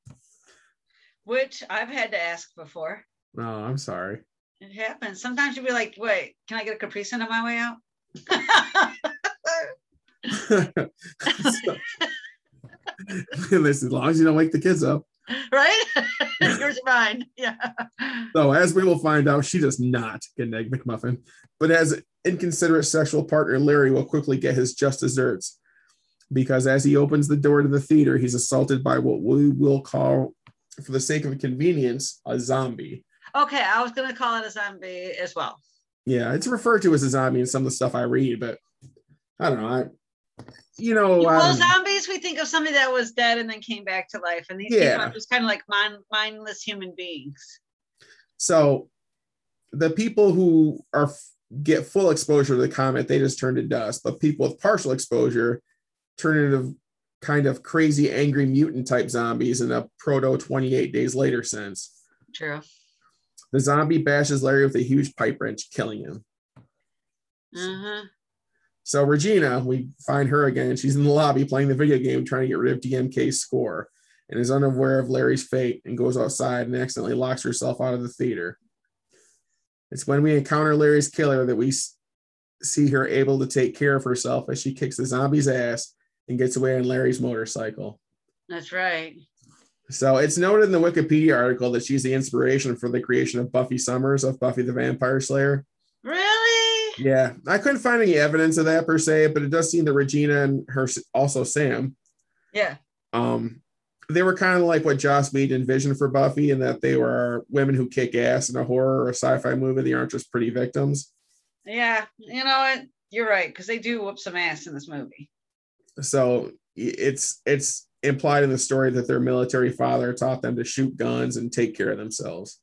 Which I've had to ask before. No, oh, I'm sorry. It happens. Sometimes you'll be like, wait, can I get a Capri Sun on my way out? Listen, as long as you don't wake the kids up. Right? Yours are mine. Yeah. So as we will find out, she does not get an Egg McMuffin. But as inconsiderate sexual partner, Larry will quickly get his just desserts. Because as he opens the door to the theater, he's assaulted by what we will call, for the sake of convenience, a zombie. Okay, I was going to call it a zombie as well. Yeah, it's referred to as a zombie in some of the stuff I read, but I don't know. I, you know, well, um, zombies, we think of somebody that was dead and then came back to life, and these yeah. people are just kind of like mind, mindless human beings. So the people who are get full exposure to the comet, they just turn to dust, but people with partial exposure turn into kind of crazy, angry mutant type zombies in a proto twenty-eight Days Later sense. True. The zombie bashes Larry with a huge pipe wrench, killing him. Mm-hmm. So Regina, we find her again. She's in the lobby playing the video game, trying to get rid of D M K's score, and is unaware of Larry's fate and goes outside and accidentally locks herself out of the theater. It's when we encounter Larry's killer that we see her able to take care of herself as she kicks the zombie's ass and gets away on Larry's motorcycle. That's right. So it's noted in the Wikipedia article that she's the inspiration for the creation of Buffy Summers of Buffy the Vampire Slayer. Really? Yeah. I couldn't find any evidence of that per se, but it does seem that Regina and her, also Sam. Yeah. Um, they were kind of like what Joss Whedon envisioned for Buffy, in that they were women who kick ass in a horror or a sci-fi movie. They aren't just pretty victims. Yeah. You know what? You're right, because they do whoop some ass in this movie. So it's it's implied in the story that their military father taught them to shoot guns and take care of themselves.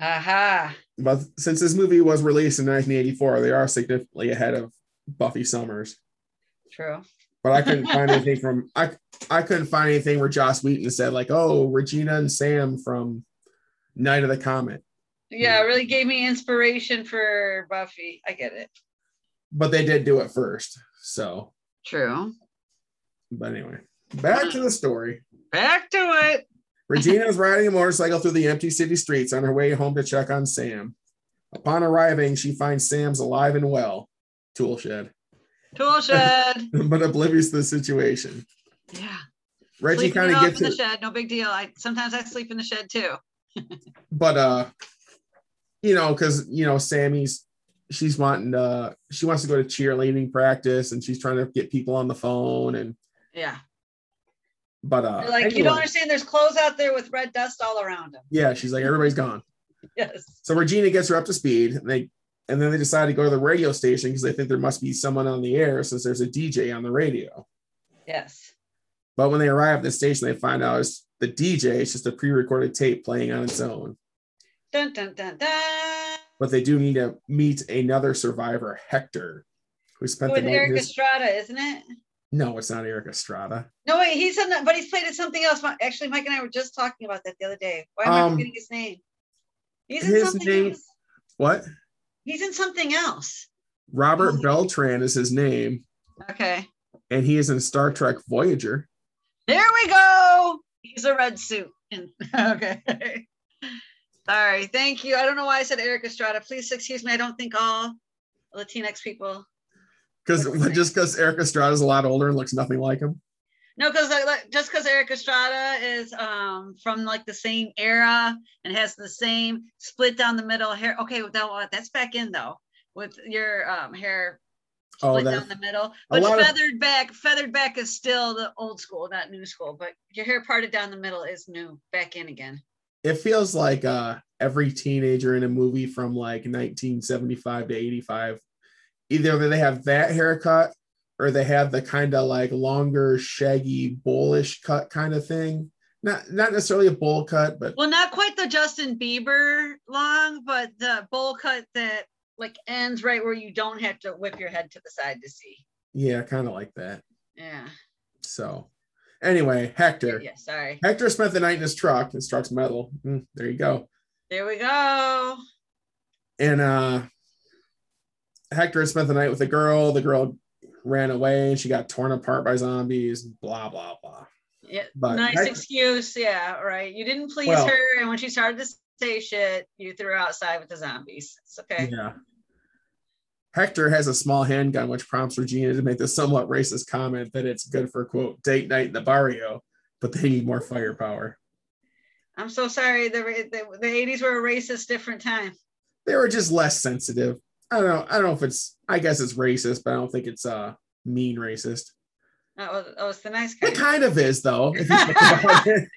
Aha. Uh-huh. But since this movie was released in nineteen eighty-four, they are significantly ahead of Buffy Summers. True. But I couldn't find anything from I I couldn't find anything where Joss Whedon said like, oh, Regina and Sam from Night of the Comet. Yeah, it really gave me inspiration for Buffy. I get it. But they did do it first, so. True. But anyway, back to the story. Back to it. Regina is riding a motorcycle through the empty city streets on her way home to check on Sam. Upon arriving, she finds Sam's alive and well. Tool shed. Tool shed. But oblivious to the situation. Yeah. Reggie kind of gets in the shed. No big deal. I sometimes I sleep in the shed too. But uh, you know, because you know, Sammy's she's wanting to she wants to go to cheerleading practice, and she's trying to get people on the phone, and yeah. But uh, You're like anyway. You don't understand. There's clothes out there with red dust all around them. Yeah, she's like everybody's gone. Yes. So Regina gets her up to speed, and they and then they decide to go to the radio station because they think there must be someone on the air since there's a D J on the radio. Yes. But when they arrive at the station, they find out it's the D J. It's just a pre-recorded tape playing on its own. Dun, dun, dun, dun. But they do need to meet another survivor, Hector, who spent With the night. Eric his... Estrada, isn't it? No, it's not Eric Estrada. No, wait, he's in that, but he's played in something else. Actually, Mike and I were just talking about that the other day. Why am um, I forgetting his name? He's in his something name... else. What? He's in something else. Robert oh. Beltran is his name. Okay. And he is in Star Trek Voyager. There we go. He's a red suit. Okay. Sorry. Thank you. I don't know why I said Eric Estrada. Please excuse me. I don't think all Latinx people. Because just because Eric Estrada is a lot older and looks nothing like him. No, because like, just because Eric Estrada is um, from like the same era and has the same split down the middle hair. Okay, that, that's back in though with your um, hair. Oh, that, down the middle, but feathered of, back. Feathered back is still the old school, not new school. But your hair parted down the middle is new. Back in again. It feels like uh, every teenager in a movie from like nineteen seventy-five to eighty-five, either they have that haircut or they have the kind of like longer, shaggy, bullish cut kind of thing. Not not necessarily a bowl cut, but well, not quite the Justin Bieber long, but the bowl cut that. Like ends right where you don't have to whip your head to the side to see. Yeah, kind of like that. Yeah. So anyway, Hector. Yeah, sorry. Hector spent the night in his truck. His truck's metal. Mm, there you go. There we go. And uh, Hector spent the night with a girl. The girl ran away and she got torn apart by zombies. Blah, blah, blah. Yeah, but nice Hector, excuse. Yeah, right. You didn't please well, her. And when she started to say shit, you threw her outside with the zombies. It's okay. Yeah. Hector has a small handgun, which prompts Regina to make the somewhat racist comment that it's good for, quote, date night in the barrio, but they need more firepower. I'm so sorry. The, the, the eighties were a racist different time. They were just less sensitive. I don't know. I don't know if it's, I guess it's racist, but I don't think it's uh, mean racist. Oh, oh, it's the nice kind. It kind of is, though, if you think about it.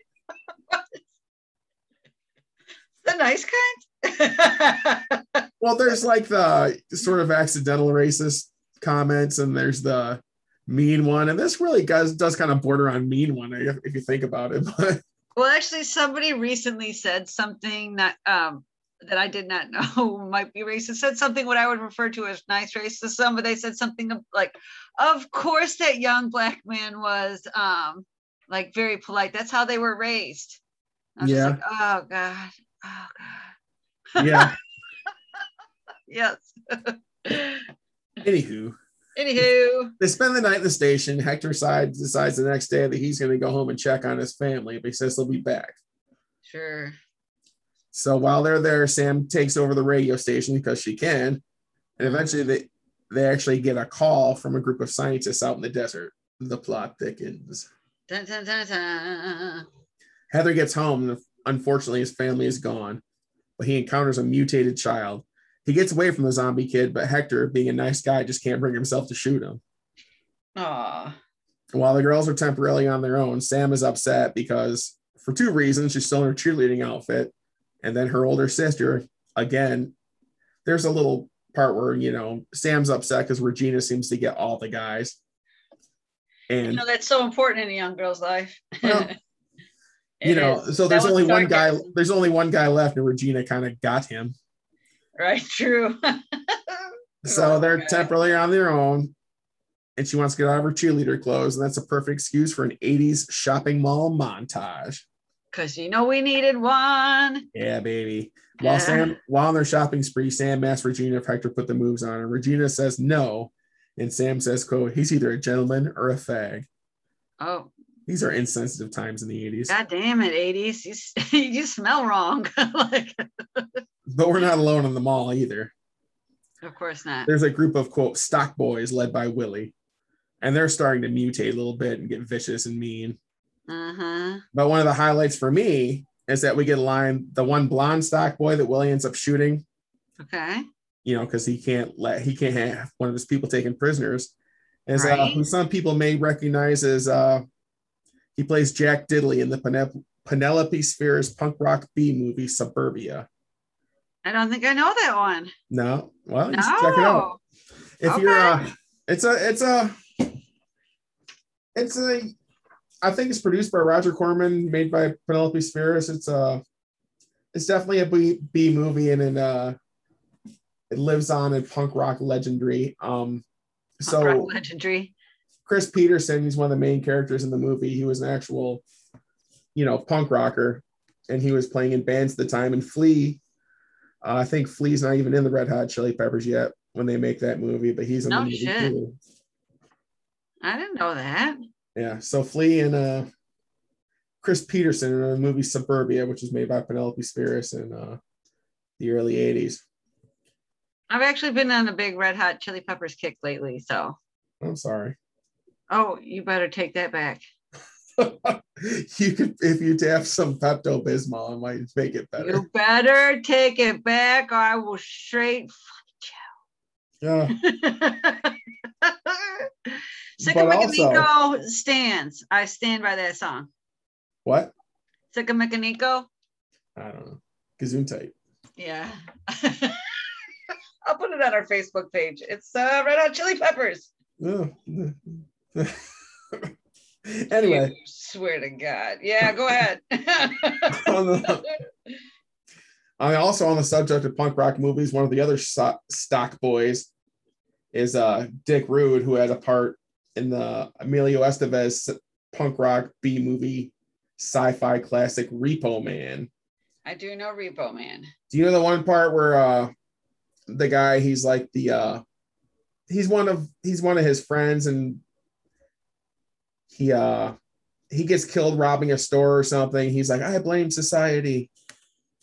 The nice kind. Well, there's like the sort of accidental racist comments, and there's the mean one, and this really does does kind of border on mean one if you think about it. But well, actually, somebody recently said something that um that I did not know might be racist. Said something what I would refer to as nice racism, but they said something like, "Of course, that young black man was um like very polite. That's how they were raised." I'm yeah. Just like, oh god. Oh god. Yeah. Yes. Anywho. Anywho. They spend the night at the station. Hector decides, decides the next day that he's going to go home and check on his family, but he says they'll be back. Sure. So while they're there, Sam takes over the radio station because she can, and eventually they they actually get a call from a group of scientists out in the desert. The plot thickens. Dun, dun, dun, dun. Heather gets home and unfortunately, his family is gone, but he encounters a mutated child. He gets away from the zombie kid, but Hector, being a nice guy, just can't bring himself to shoot him. Aww. While the girls are temporarily on their own, Sam is upset because, for two reasons, she's still in her cheerleading outfit, and then her older sister, again, there's a little part where, you know, Sam's upset because Regina seems to get all the guys. And, you know, that's so important in a young girl's life. Well, you it know, is. So there's only one guy. There's only one guy left, and Regina kind of got him. Right. True. So they're okay. Temporarily on their own, and she wants to get out of her cheerleader clothes, and that's a perfect excuse for an eighties shopping mall montage. because you know we needed one. Yeah, baby. Yeah. While Sam, while on their shopping spree, Sam asks Regina if Hector put the moves on, and Regina says no. And Sam says, quote, he's either a gentleman or a fag. Oh. These are insensitive times in the eighties. God damn it, eighties. You, you smell wrong. Like, but we're not alone in the mall either. Of course not. There's a group of, quote, stock boys led by Willie. And they're starting to mutate a little bit and get vicious and mean. Uh-huh. But one of the highlights for me is that we get a line, the one blonde stock boy that Willie ends up shooting. Okay. You know, because he can't let, he can't have one of his people taken prisoners. And right. uh, who some people may recognize as, uh, he plays Jack Diddley in the Penep- Penelope Spheeris punk rock B movie, Suburbia. I don't think I know that one. No. Well, you no. should check it out. If okay. you're, uh, it's a, it's a, it's a, I think it's produced by Roger Corman, made by Penelope Spheeris. It's a, it's definitely a B, B movie, and it, uh, it lives on in punk rock legendary. Um, punk so rock legendary. Chris Peterson, he's one of the main characters in the movie. He was an actual, you know, punk rocker, and he was playing in bands at the time. And Flea, uh, I think Flea's not even in the Red Hot Chili Peppers yet when they make that movie, but he's in no the movie shit. too. I didn't know that. Yeah, so Flea and uh, Chris Peterson in the movie Suburbia, which was made by Penelope Spheeris in uh, the early eighties. I've actually been on a big Red Hot Chili Peppers kick lately, so. I'm sorry. Oh, you better take that back. You could, if you tap some Pepto-Bismol, it might make it better. You better take it back, or I will straight fight you. Yeah. Sickamicanico stands. I stand by that song. What? Sickamicanico. I don't know. Gesundheit. Yeah. I'll put it on our Facebook page. It's uh, Red Hot Chili Peppers. Oh. Anyway, you swear to God. Yeah, go ahead. on the, on the, also on the subject of punk rock movies, one of the other so- stock boys is uh, Dick Rude, who had a part in the Emilio Estevez punk rock B movie sci-fi classic Repo Man. I do know Repo Man. Do you know the one part where uh, the guy, he's like the uh, he's one of he's one of his friends, and he uh he gets killed robbing a store or something. He's like, I blame society.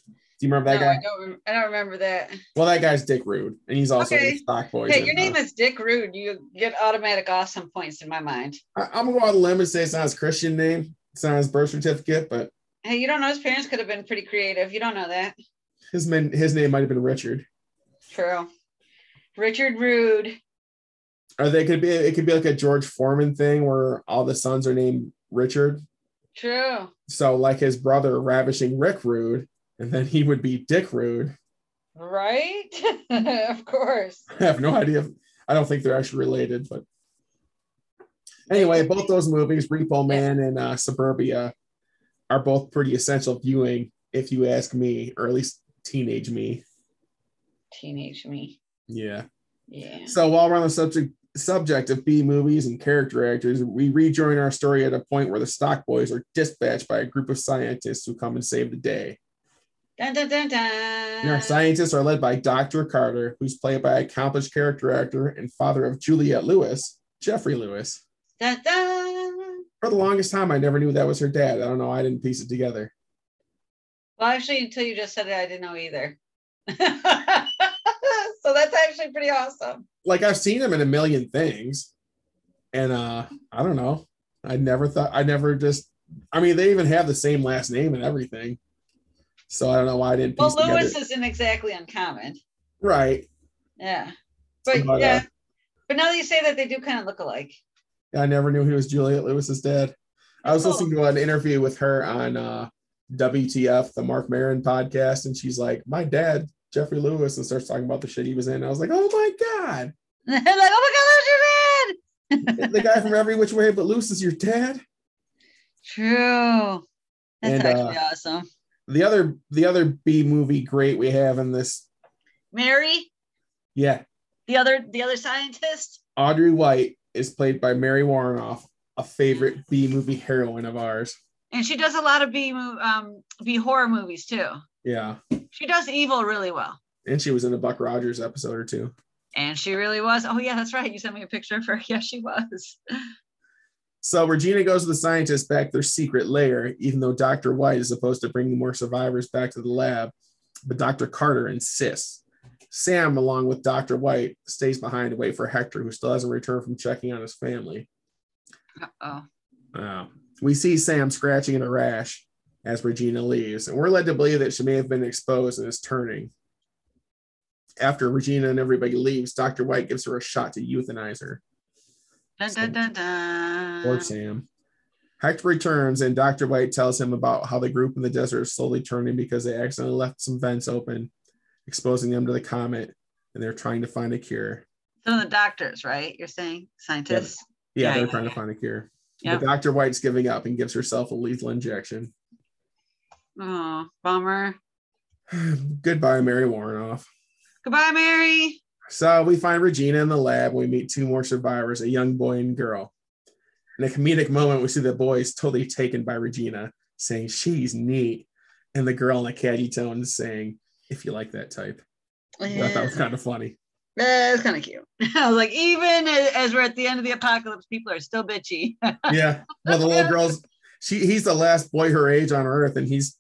Do you remember that no, guy? I don't, I don't remember that. Well, that guy's Dick Rude, and he's also okay. a stock boy. Hey, your name uh, is Dick Rude. You get automatic awesome points in my mind. I, I'm gonna go out on a limb and say it's not his Christian name. It's not his birth certificate, but hey, you don't know, his parents could have been pretty creative. You don't know that. His men, his name might have been Richard. True. Richard Rude. Or they could be, it could be like a George Foreman thing where all the sons are named Richard. True. So like his brother Ravishing Rick Rude, and then he would be Dick Rude. Right? Of course. I have no idea. I don't think they're actually related, but anyway, both those movies, Repo Man and uh, Suburbia, are both pretty essential viewing, if you ask me, or at least teenage me. Teenage me. Yeah. Yeah. So while we're on the subject subject of B movies and character actors, we rejoin our story at a point where the stock boys are dispatched by a group of scientists who come and save the day. Dun, dun, dun, dun. And our scientists are led by Doctor Carter, who's played by accomplished character actor and father of Juliette Lewis, Jeffrey Lewis. Dun, dun. For the longest time, I never knew that was her dad. I don't know. I didn't piece it together. Well, actually, until you just said it, I didn't know either. So that's actually pretty awesome. Like, I've seen him in a million things, and uh I don't know, I never thought I never just I mean they even have the same last name and everything, so I don't know why I didn't well Lewis together. Isn't exactly uncommon, right? Yeah, but, but yeah uh, but now that you say that, they do kind of look alike. I never knew he was Juliette Lewis's dad. That's I was cool. listening to an interview with her on uh W T F, the Mark Maron podcast, and she's like, my dad Jeffrey Lewis, and starts talking about the shit he was in. I was like, oh my God. Like, oh my God, that's your dad. The guy from Every Which Way But Loose is your dad. True. That's and, actually uh, awesome. The other the other B movie great we have in this. Mary? Yeah. The other the other scientist? Audrey White is played by Mary Warrenoff, a favorite B movie heroine of ours. And she does a lot of B um B horror movies too. Yeah. She does evil really well. And she was in a Buck Rogers episode or two. And she really was. Oh yeah, that's right. You sent me a picture of her. Yeah, she was. So Regina goes with the scientists back to their secret lair, even though Doctor White is supposed to bring more survivors back to the lab. But Doctor Carter insists. Sam, along with Doctor White, stays behind to wait for Hector, who still hasn't returned from checking on his family. Uh-oh. Uh, we see Sam scratching in a rash as Regina leaves, and we're led to believe that she may have been exposed and is turning. After Regina and everybody leaves, Doctor White gives her a shot to euthanize her. Dun, dun, dun, dun. Or Sam. Hector returns, and Doctor White tells him about how the group in the desert is slowly turning because they accidentally left some vents open, exposing them to the comet, and they're trying to find a cure. So the doctors, right? You're saying scientists? Yeah, yeah, yeah they're yeah, trying yeah. to find a cure. Yep. But Doctor White's giving up and gives herself a lethal injection. Oh, bummer. Goodbye, Mary Warrenoff. Goodbye, Mary. So we find Regina in the lab. We meet two more survivors, a young boy and girl. In a comedic moment, we see the boy is totally taken by Regina, saying, she's neat. And the girl in a catty tone saying, if you like that type. Yeah. I thought that was kind of funny. That's kind of cute. I was like, even as we're at the end of the apocalypse, people are still bitchy. Yeah. Well, the little girl's, she he's the last boy her age on Earth, and he's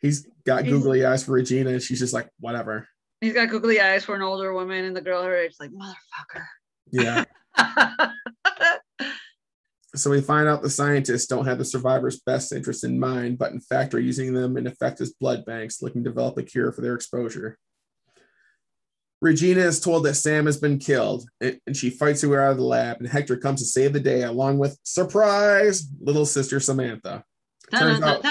he's got googly eyes for Regina, and she's just like, whatever. He's got googly eyes for an older woman, and the girl her age is like, motherfucker. Yeah. So we find out the scientists don't have the survivors' best interest in mind, but in fact are using them in effect as blood banks, looking to develop a cure for their exposure. Regina is told that Sam has been killed, and she fights her way out of the lab, and Hector comes to save the day, along with, surprise, little sister Samantha. Turns out,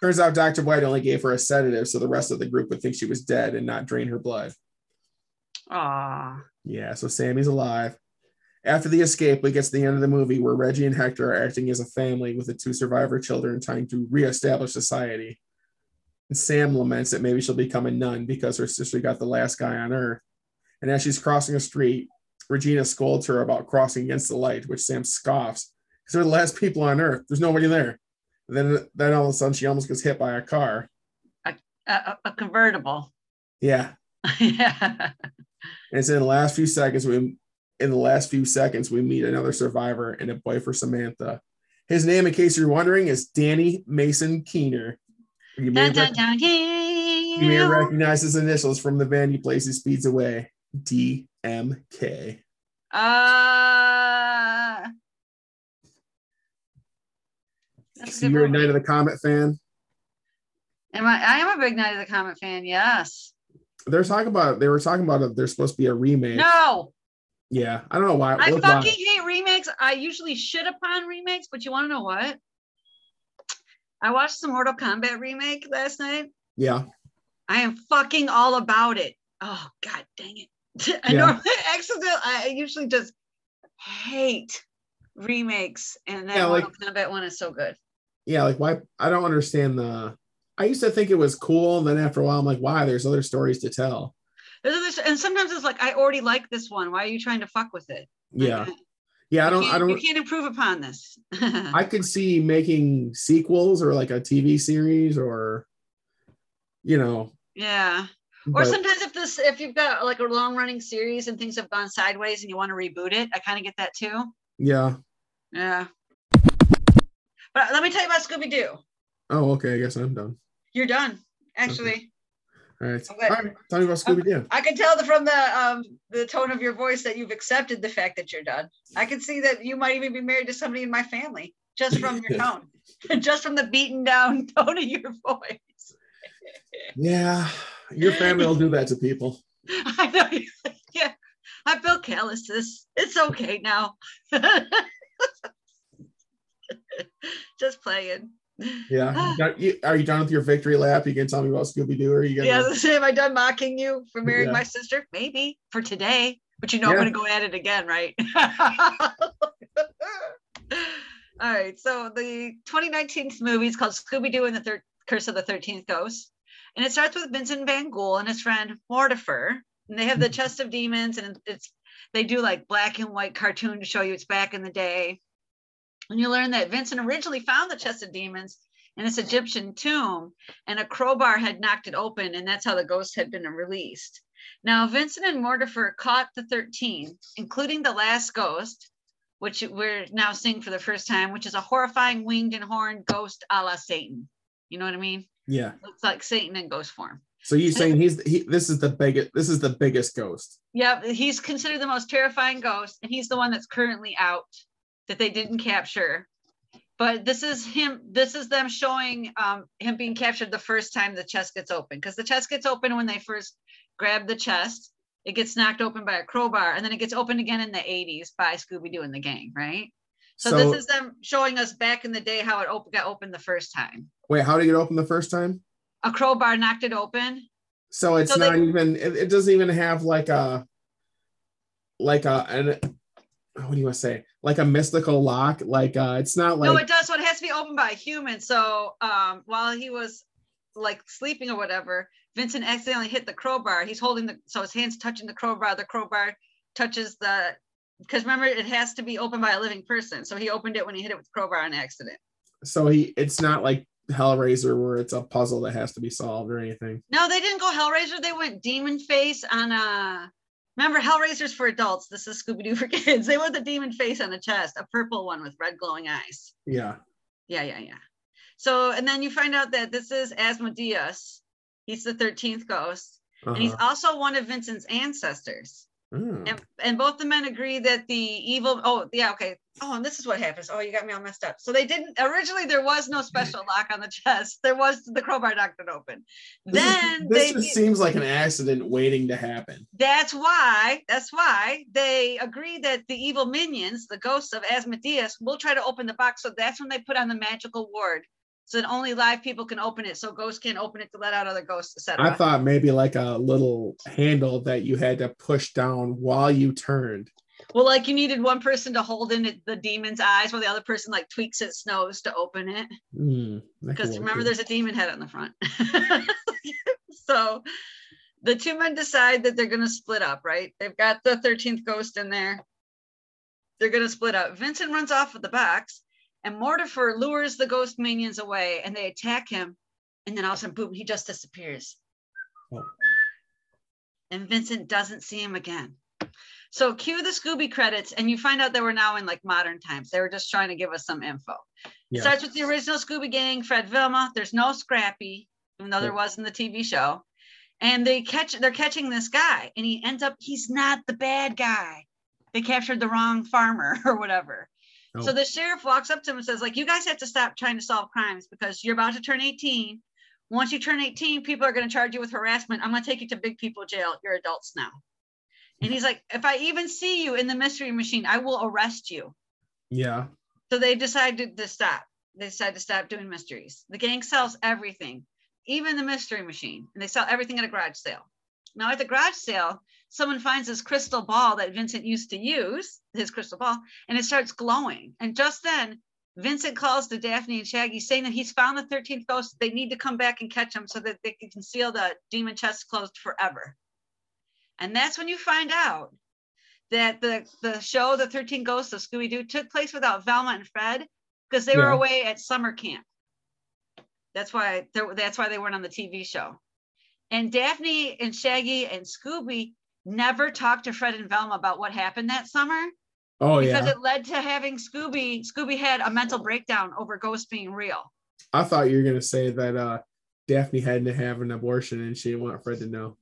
turns out Doctor White only gave her a sedative so the rest of the group would think she was dead and not drain her blood. Aww. Yeah, so Sammy's alive. After the escape, we get to the end of the movie where Reggie and Hector are acting as a family with the two survivor children trying to reestablish society. And Sam laments that maybe she'll become a nun because her sister got the last guy on Earth. And as she's crossing a street, Regina scolds her about crossing against the light, which Sam scoffs because they're the last people on Earth. There's nobody there. And then, then all of a sudden, she almost gets hit by a car. A, a, a convertible. Yeah. Yeah. And it's in the last few seconds we. In the last few seconds, we meet another survivor and a boy for Samantha. His name, in case you're wondering, is Danny Mason Keener. You may, dun, rec- dun, you may recognize his initials from the van he plays, he speeds away. D M K. Uh, so you're a Night of the Comet fan? Am I? I am a big Night of the Comet fan, yes. They're talking about, they were talking about there's supposed to be a remake. No! Yeah, I don't know why. I fucking why. hate remakes. I usually shit upon remakes, but you want to know what? I watched the Mortal Kombat remake last night. Yeah. I am fucking all about it. Oh, god dang it. I yeah. normally accidentally, I usually just hate remakes, and that yeah, Mortal like, Kombat one is so good. Yeah, like why? I don't understand the... I used to think it was cool, and then after a while I'm like, why? There's other stories to tell. There's other, and sometimes it's like, I already like this one. Why are you trying to fuck with it? Yeah. Like, yeah, I don't, I don't, you can't improve upon this. I could see making sequels or like a T V series or, you know. Yeah. Or but, sometimes if this, if you've got like a long running series and things have gone sideways and you want to reboot it, I kind of get that too. Yeah. Yeah. But let me tell you about Scooby-Doo. Oh, okay. I guess I'm done. You're done, actually. Okay. All right. All right. Tell me about Scooby-Doo. I can tell the, from the um, the tone of your voice that you've accepted the fact that you're done. I can see that you might even be married to somebody in my family just from your tone, just from the beaten down tone of your voice. Yeah, your family will do that to people. I know. Yeah, I feel calluses. It's okay now. Just playing. Yeah. Are you done with your victory lap? You can tell me about Scooby-Doo, or are you gonna... Yeah, am I done mocking you for marrying yeah. my sister? Maybe for today, but you know yeah. I'm gonna go at it again, right? All right, so the twenty nineteen movie is called Scooby-Doo and the Thir- Curse of the thirteenth Ghost, and it starts with Vincent Van Gogh and his friend Mortifer, and they have the chest of demons, and it's they do like black and white cartoon to show you it's back in the day. when you learn that Vincent originally found the chest of demons in this Egyptian tomb, and a crowbar had knocked it open, and that's how the ghosts had been released. Now, Vincent and Mortifer caught the thirteen, including the last ghost, which we're now seeing for the first time, which is a horrifying winged and horned ghost a la Satan. You know what I mean? Yeah. Looks like Satan in ghost form. So you're saying he's he, this is the biggest this is the biggest ghost. Yeah, he's considered the most terrifying ghost, and he's the one that's currently out that they didn't capture. But this is him. This is them showing um, him being captured the first time the chest gets open, because the chest gets open when they first grab the chest. It gets knocked open by a crowbar, and then it gets opened again in the eighties by Scooby-Doo and the gang, right? So, so this is them showing us back in the day how it op- got opened the first time. Wait, how did it open the first time? A crowbar knocked it open. So it's so not they, even, it, it doesn't even have like a, like a, an, what do you want to say? Like a mystical lock. Like uh it's not like. No, it does. So it has to be opened by a human. So um, while he was like sleeping or whatever, Vincent accidentally hit the crowbar. He's holding the, so his hand's touching the crowbar. The crowbar touches the, because remember, it has to be opened by a living person. So he opened it when he hit it with the crowbar on accident. So he, it's not like Hellraiser where it's a puzzle that has to be solved or anything. No, they didn't go Hellraiser. They went demon face on a, remember, Hellraiser's for adults. This is Scooby-Doo for kids. They went the demon face on the chest, a purple one with red glowing eyes. Yeah. Yeah, yeah, yeah. So, and then you find out that this is Asmodeus. He's the thirteenth ghost. Uh-huh. And he's also one of Vincent's ancestors. Mm. And, and both the men agree that the evil, oh yeah, okay, oh, and this is what happens, oh, you got me all messed up. So they didn't, originally there was no special lock on the chest, there was the crowbar knocked it open. This then is, this they, just seems like an accident waiting to happen. That's why, that's why they agree that the evil minions, the ghosts of Asmodeus, will try to open the box. So that's when they put on the magical ward, so that only live people can open it, so ghosts can't open it to let out other ghosts, et cetera. I thought maybe like a little handle that you had to push down while you turned. Well, like you needed one person to hold in the demon's eyes while the other person like tweaks its nose to open it. Because mm, remember, there's a demon head on the front. So the two men decide that they're going to split up, right? They've got the thirteenth ghost in there. They're going to split up. Vincent runs off with the box, and Mortifer lures the ghost minions away, and they attack him. And then all of a sudden, boom, he just disappears. Oh. And Vincent doesn't see him again. So cue the Scooby credits, and you find out that we're now in like modern times. They were just trying to give us some info. Yeah. It starts with the original Scooby gang, Fred Vilma. There's no Scrappy, even though there was in the T V show. And they catch, they're catching this guy, and he ends up, he's not the bad guy. They captured the wrong farmer or whatever. Oh. So the sheriff walks up to him and says, like, you guys have to stop trying to solve crimes because you're about to turn eighteen. Once you turn eighteen, people are going to charge you with harassment. I'm going to take you to big people jail. You're adults now. And he's like, if I even see you in the mystery machine, I will arrest you. Yeah. So they decided to stop. They decided to stop doing mysteries. The gang sells everything, even the mystery machine. And they sell everything at a garage sale. Now at the garage sale, someone finds this crystal ball that Vincent used to use, his crystal ball, and it starts glowing. And just then, Vincent calls to Daphne and Shaggy saying that he's found the thirteenth ghost. They need to come back and catch him so that they can seal the demon chest closed forever. And that's when you find out that the, the show, The thirteen Ghosts of Scooby-Doo, took place without Velma and Fred because they yeah. were away at summer camp. That's why, that's why they weren't on the T V show. And Daphne and Shaggy and Scooby never talked to Fred and Velma about what happened that summer. Oh, because yeah. Because it led to having Scooby. Scooby had a mental breakdown over ghosts being real. I thought you were going to say that uh, Daphne had to have an abortion and she didn't want Fred to know.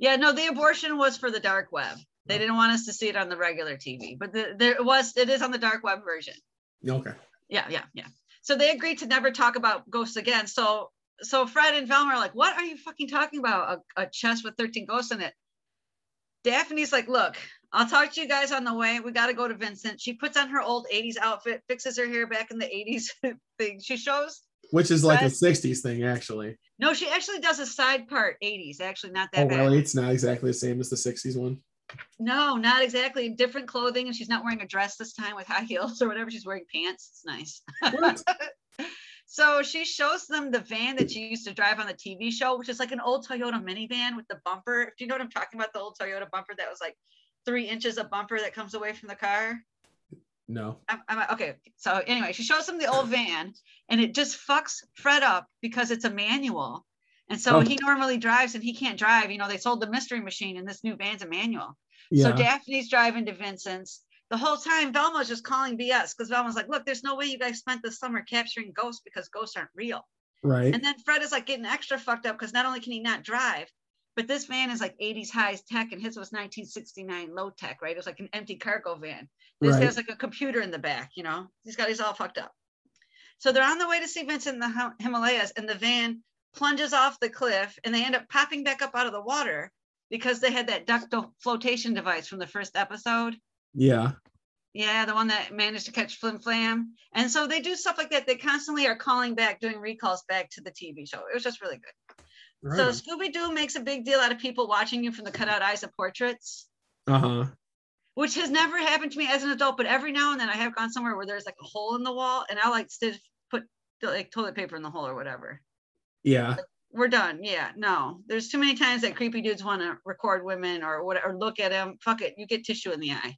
Yeah, no, the abortion was for the dark web. They didn't want us to see it on the regular T V, but the, there was, it is on the dark web version. Okay. Yeah, yeah, yeah. So they agreed to never talk about ghosts again. So So Fred and Velma are like, what are you fucking talking about? A, a chest with thirteen ghosts in it. Daphne's like, look, I'll talk to you guys on the way. We got to go to Vincent. She puts on her old eighties outfit, fixes her hair back in the eighties thing. She shows. Which is like Fred. A sixties thing, actually. No, she actually does a side part eighties. Actually, not that oh, bad. Really? It's not exactly the same as the sixties one? No, not exactly. Different clothing. And she's not wearing a dress this time with high heels or whatever. She's wearing pants. It's nice. What? So she shows them the van that she used to drive on the T V show, which is like an old Toyota minivan with the bumper. Do you know what I'm talking about? The old Toyota bumper that was like three inches of bumper that comes away from the car. No. I'm, I'm, okay. So anyway, she shows him the old van and it just fucks Fred up because it's a manual. And so oh. he normally drives and he can't drive. You know, they sold the mystery machine and this new van's a manual. Yeah. So Daphne's driving to Vincent's. The whole time Velma's just calling B S because Velma's like, look, there's no way you guys spent the summer capturing ghosts because ghosts aren't real. Right. And then Fred is like getting extra fucked up because not only can he not drive, but this van is like eighties high tech and his was nineteen sixty-nine low tech, right? It was like an empty cargo van. This right. has like a computer in the back, you know? He's got, he's all fucked up. So they're on the way to see Vincent in the Him- Himalayas and the van plunges off the cliff and they end up popping back up out of the water because they had that ductile flotation device from the first episode. Yeah. Yeah, the one that managed to catch Flim Flam. And so they do stuff like that. They constantly are calling back, doing recalls back to the T V show. It was just really good. Right. So Scooby-Doo makes a big deal out of people watching you from the cutout eyes of portraits. Uh-huh. Which has never happened to me as an adult, but every now and then I have gone somewhere where there's like a hole in the wall and I like to put like toilet paper in the hole or whatever. Yeah. Like, we're done. Yeah. No, there's too many times that creepy dudes want to record women or whatever, or look at them. Fuck it. You get tissue in the eye.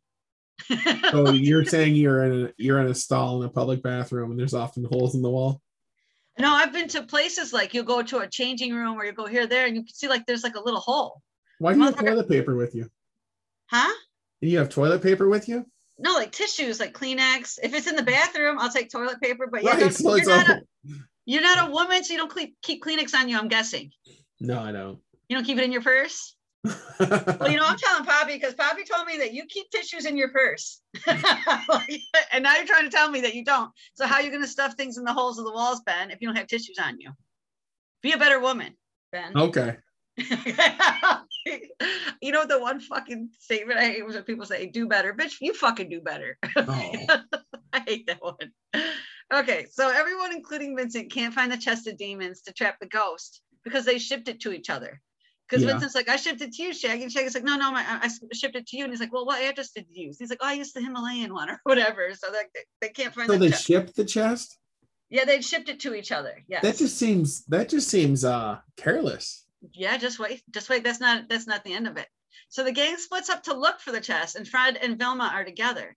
So you're saying you're in a, you're in a stall in a public bathroom and there's often holes in the wall? No, I've been to places like you go to a changing room or you go here there and you can see like there's like a little hole. Why do you have toilet paper with you? Huh? Do you have toilet paper with you? No, like tissues, like Kleenex. If it's in the bathroom, I'll take toilet paper. But yeah, right, so you're, not a, you're not a woman, so you don't keep Kleenex on you. I'm guessing. No, I don't. You don't keep it in your purse? Well, you know, I'm telling Poppy because Poppy told me that you keep tissues in your purse like, and now you're trying to tell me that you don't. So how are you going to stuff things in the holes of the walls, Ben, if you don't have tissues on you? Be a better woman, Ben. Okay. You know, the one fucking statement I hate was when people say do better. Bitch, you fucking do better. Oh. I hate that one. Okay, so everyone including Vincent can't find the chest of demons to trap the ghost because they shipped it to each other. Because yeah. Vincent's like, I shipped it to you, Shaggy. And Shaggy's like, no, no, my, I shipped it to you. And he's like, well, what address did you use? He's like, oh, I used the Himalayan one or whatever. So that, they, they can't find. So they chest. shipped the chest? Yeah, they shipped it to each other. Yeah. That just seems. That just seems uh, careless. Yeah, just wait, just wait. That's not. That's not the end of it. So the gang splits up to look for the chest, and Fred and Velma are together.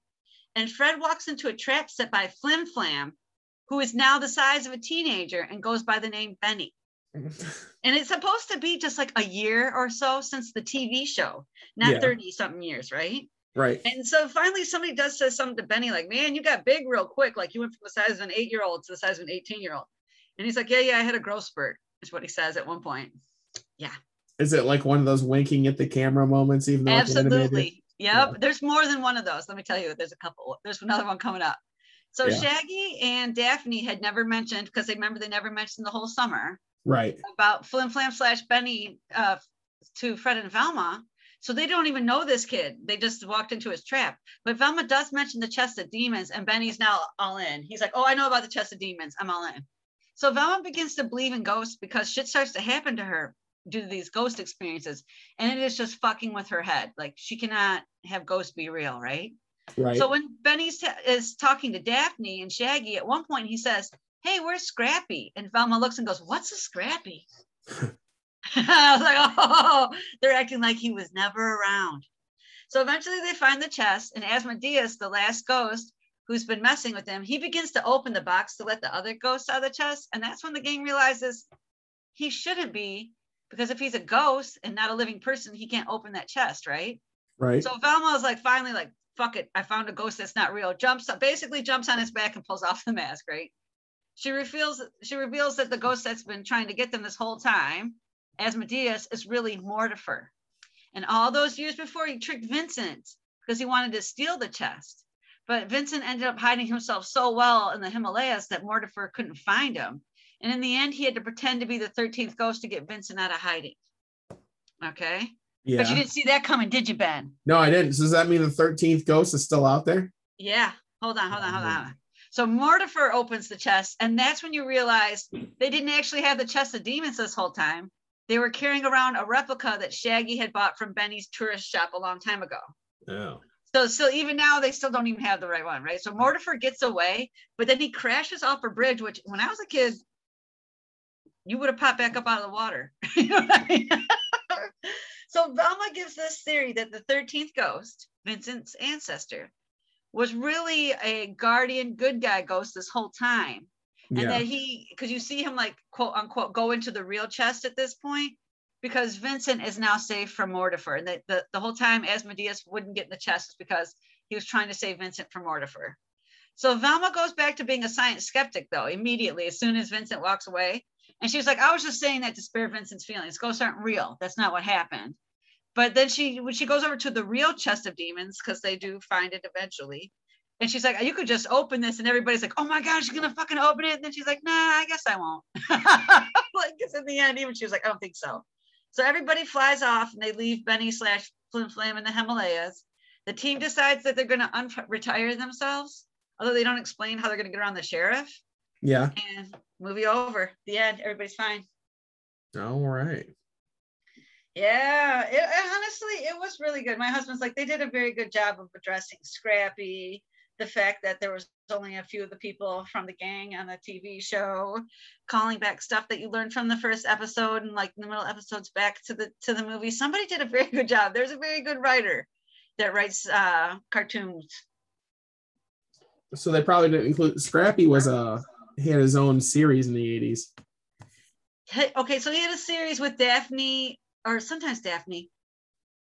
And Fred walks into a trap set by Flim Flam, who is now the size of a teenager and goes by the name Benny. And it's supposed to be just like a year or so since the T V show, not thirty something yeah. years, right? Right. And so finally somebody does say something to Benny, like, man, you got big real quick. Like you went from the size of an eight-year-old to the size of an eighteen-year-old. And he's like, yeah, yeah, I had a growth spurt, is what he says at one point. Yeah. Is it like one of those winking at the camera moments? Even though Absolutely. Yep. Yeah. There's more than one of those. Let me tell you, there's a couple. There's another one coming up. So yeah. Shaggy and Daphne had never mentioned, because they remember they never mentioned the whole summer. Right. About Flim Flam slash Benny uh, to Fred and Velma. So they don't even know this kid. They just walked into his trap. But Velma does mention the chest of demons and Benny's now all in. He's like, oh, I know about the chest of demons. I'm all in. So Velma begins to believe in ghosts because shit starts to happen to her due to these ghost experiences. And it is just fucking with her head. Like she cannot have ghosts be real, right? Right. So when Benny t- is talking to Daphne and Shaggy, at one point he says, hey, where's Scrappy? And Velma looks and goes, what's a Scrappy? I was like, oh, they're acting like he was never around. So eventually they find the chest, and Asmodeus, the last ghost who's been messing with them, he begins to open the box to let the other ghosts out of the chest. And that's when the gang realizes he shouldn't be, because if he's a ghost and not a living person, he can't open that chest, right? Right. So Velma is like, finally, like, fuck it, I found a ghost that's not real. Jumps up, basically jumps on his back and pulls off the mask, right? She reveals, she reveals that the ghost that's been trying to get them this whole time, Asmodeus, is really Mortifer. And all those years before, he tricked Vincent because he wanted to steal the chest. But Vincent ended up hiding himself so well in the Himalayas that Mortifer couldn't find him. And in the end, he had to pretend to be the thirteenth ghost to get Vincent out of hiding. Okay? Yeah. But you didn't see that coming, did you, Ben? No, I didn't. So does that mean the thirteenth ghost is still out there? Yeah. Hold on, hold on, hold on. Hold on. So Mortifer opens the chest, and that's when you realize they didn't actually have the chest of demons this whole time. They were carrying around a replica that Shaggy had bought from Benny's tourist shop a long time ago. Yeah. So, so even now, they still don't even have the right one, right? So Mortifer gets away, but then he crashes off a bridge, which when I was a kid, you would have popped back up out of the water. You know what I mean? So Velma gives this theory that the thirteenth ghost, Vincent's ancestor, was really a guardian good guy ghost this whole time. And yeah. then he, because you see him like, quote unquote, go into the real chest at this point, because Vincent is now safe from Mortifer. And the, the, the whole time Asmodeus wouldn't get in the chest because he was trying to save Vincent from Mortifer. So Velma goes back to being a science skeptic, though, immediately, as soon as Vincent walks away. And she was like, I was just saying that to spare Vincent's feelings. Ghosts aren't real. That's not what happened. But then she, when she goes over to the real chest of demons, because they do find it eventually. And she's like, you could just open this. And everybody's like, oh my God, she's going to fucking open it. And then she's like, nah, I guess I won't. Like, it's in the end, even she was like, I don't think so. So everybody flies off and they leave Benny slash Flim Flam in the Himalayas. The team decides that they're going to un- retire themselves. Although they don't explain how they're going to get around the sheriff. Yeah. And movie over. The end. Everybody's fine. All right. Yeah. It, honestly, it was really good. My husband's like, they did a very good job of addressing Scrappy, the fact that there was only a few of the people from the gang on the T V show, calling back stuff that you learned from the first episode and like the middle episodes back to the to the movie. Somebody did a very good job. There's a very good writer that writes uh, cartoons. So they probably didn't include Scrappy. Was a he had his own series in the eighties. Okay, so he had a series with Daphne, or sometimes Daphne,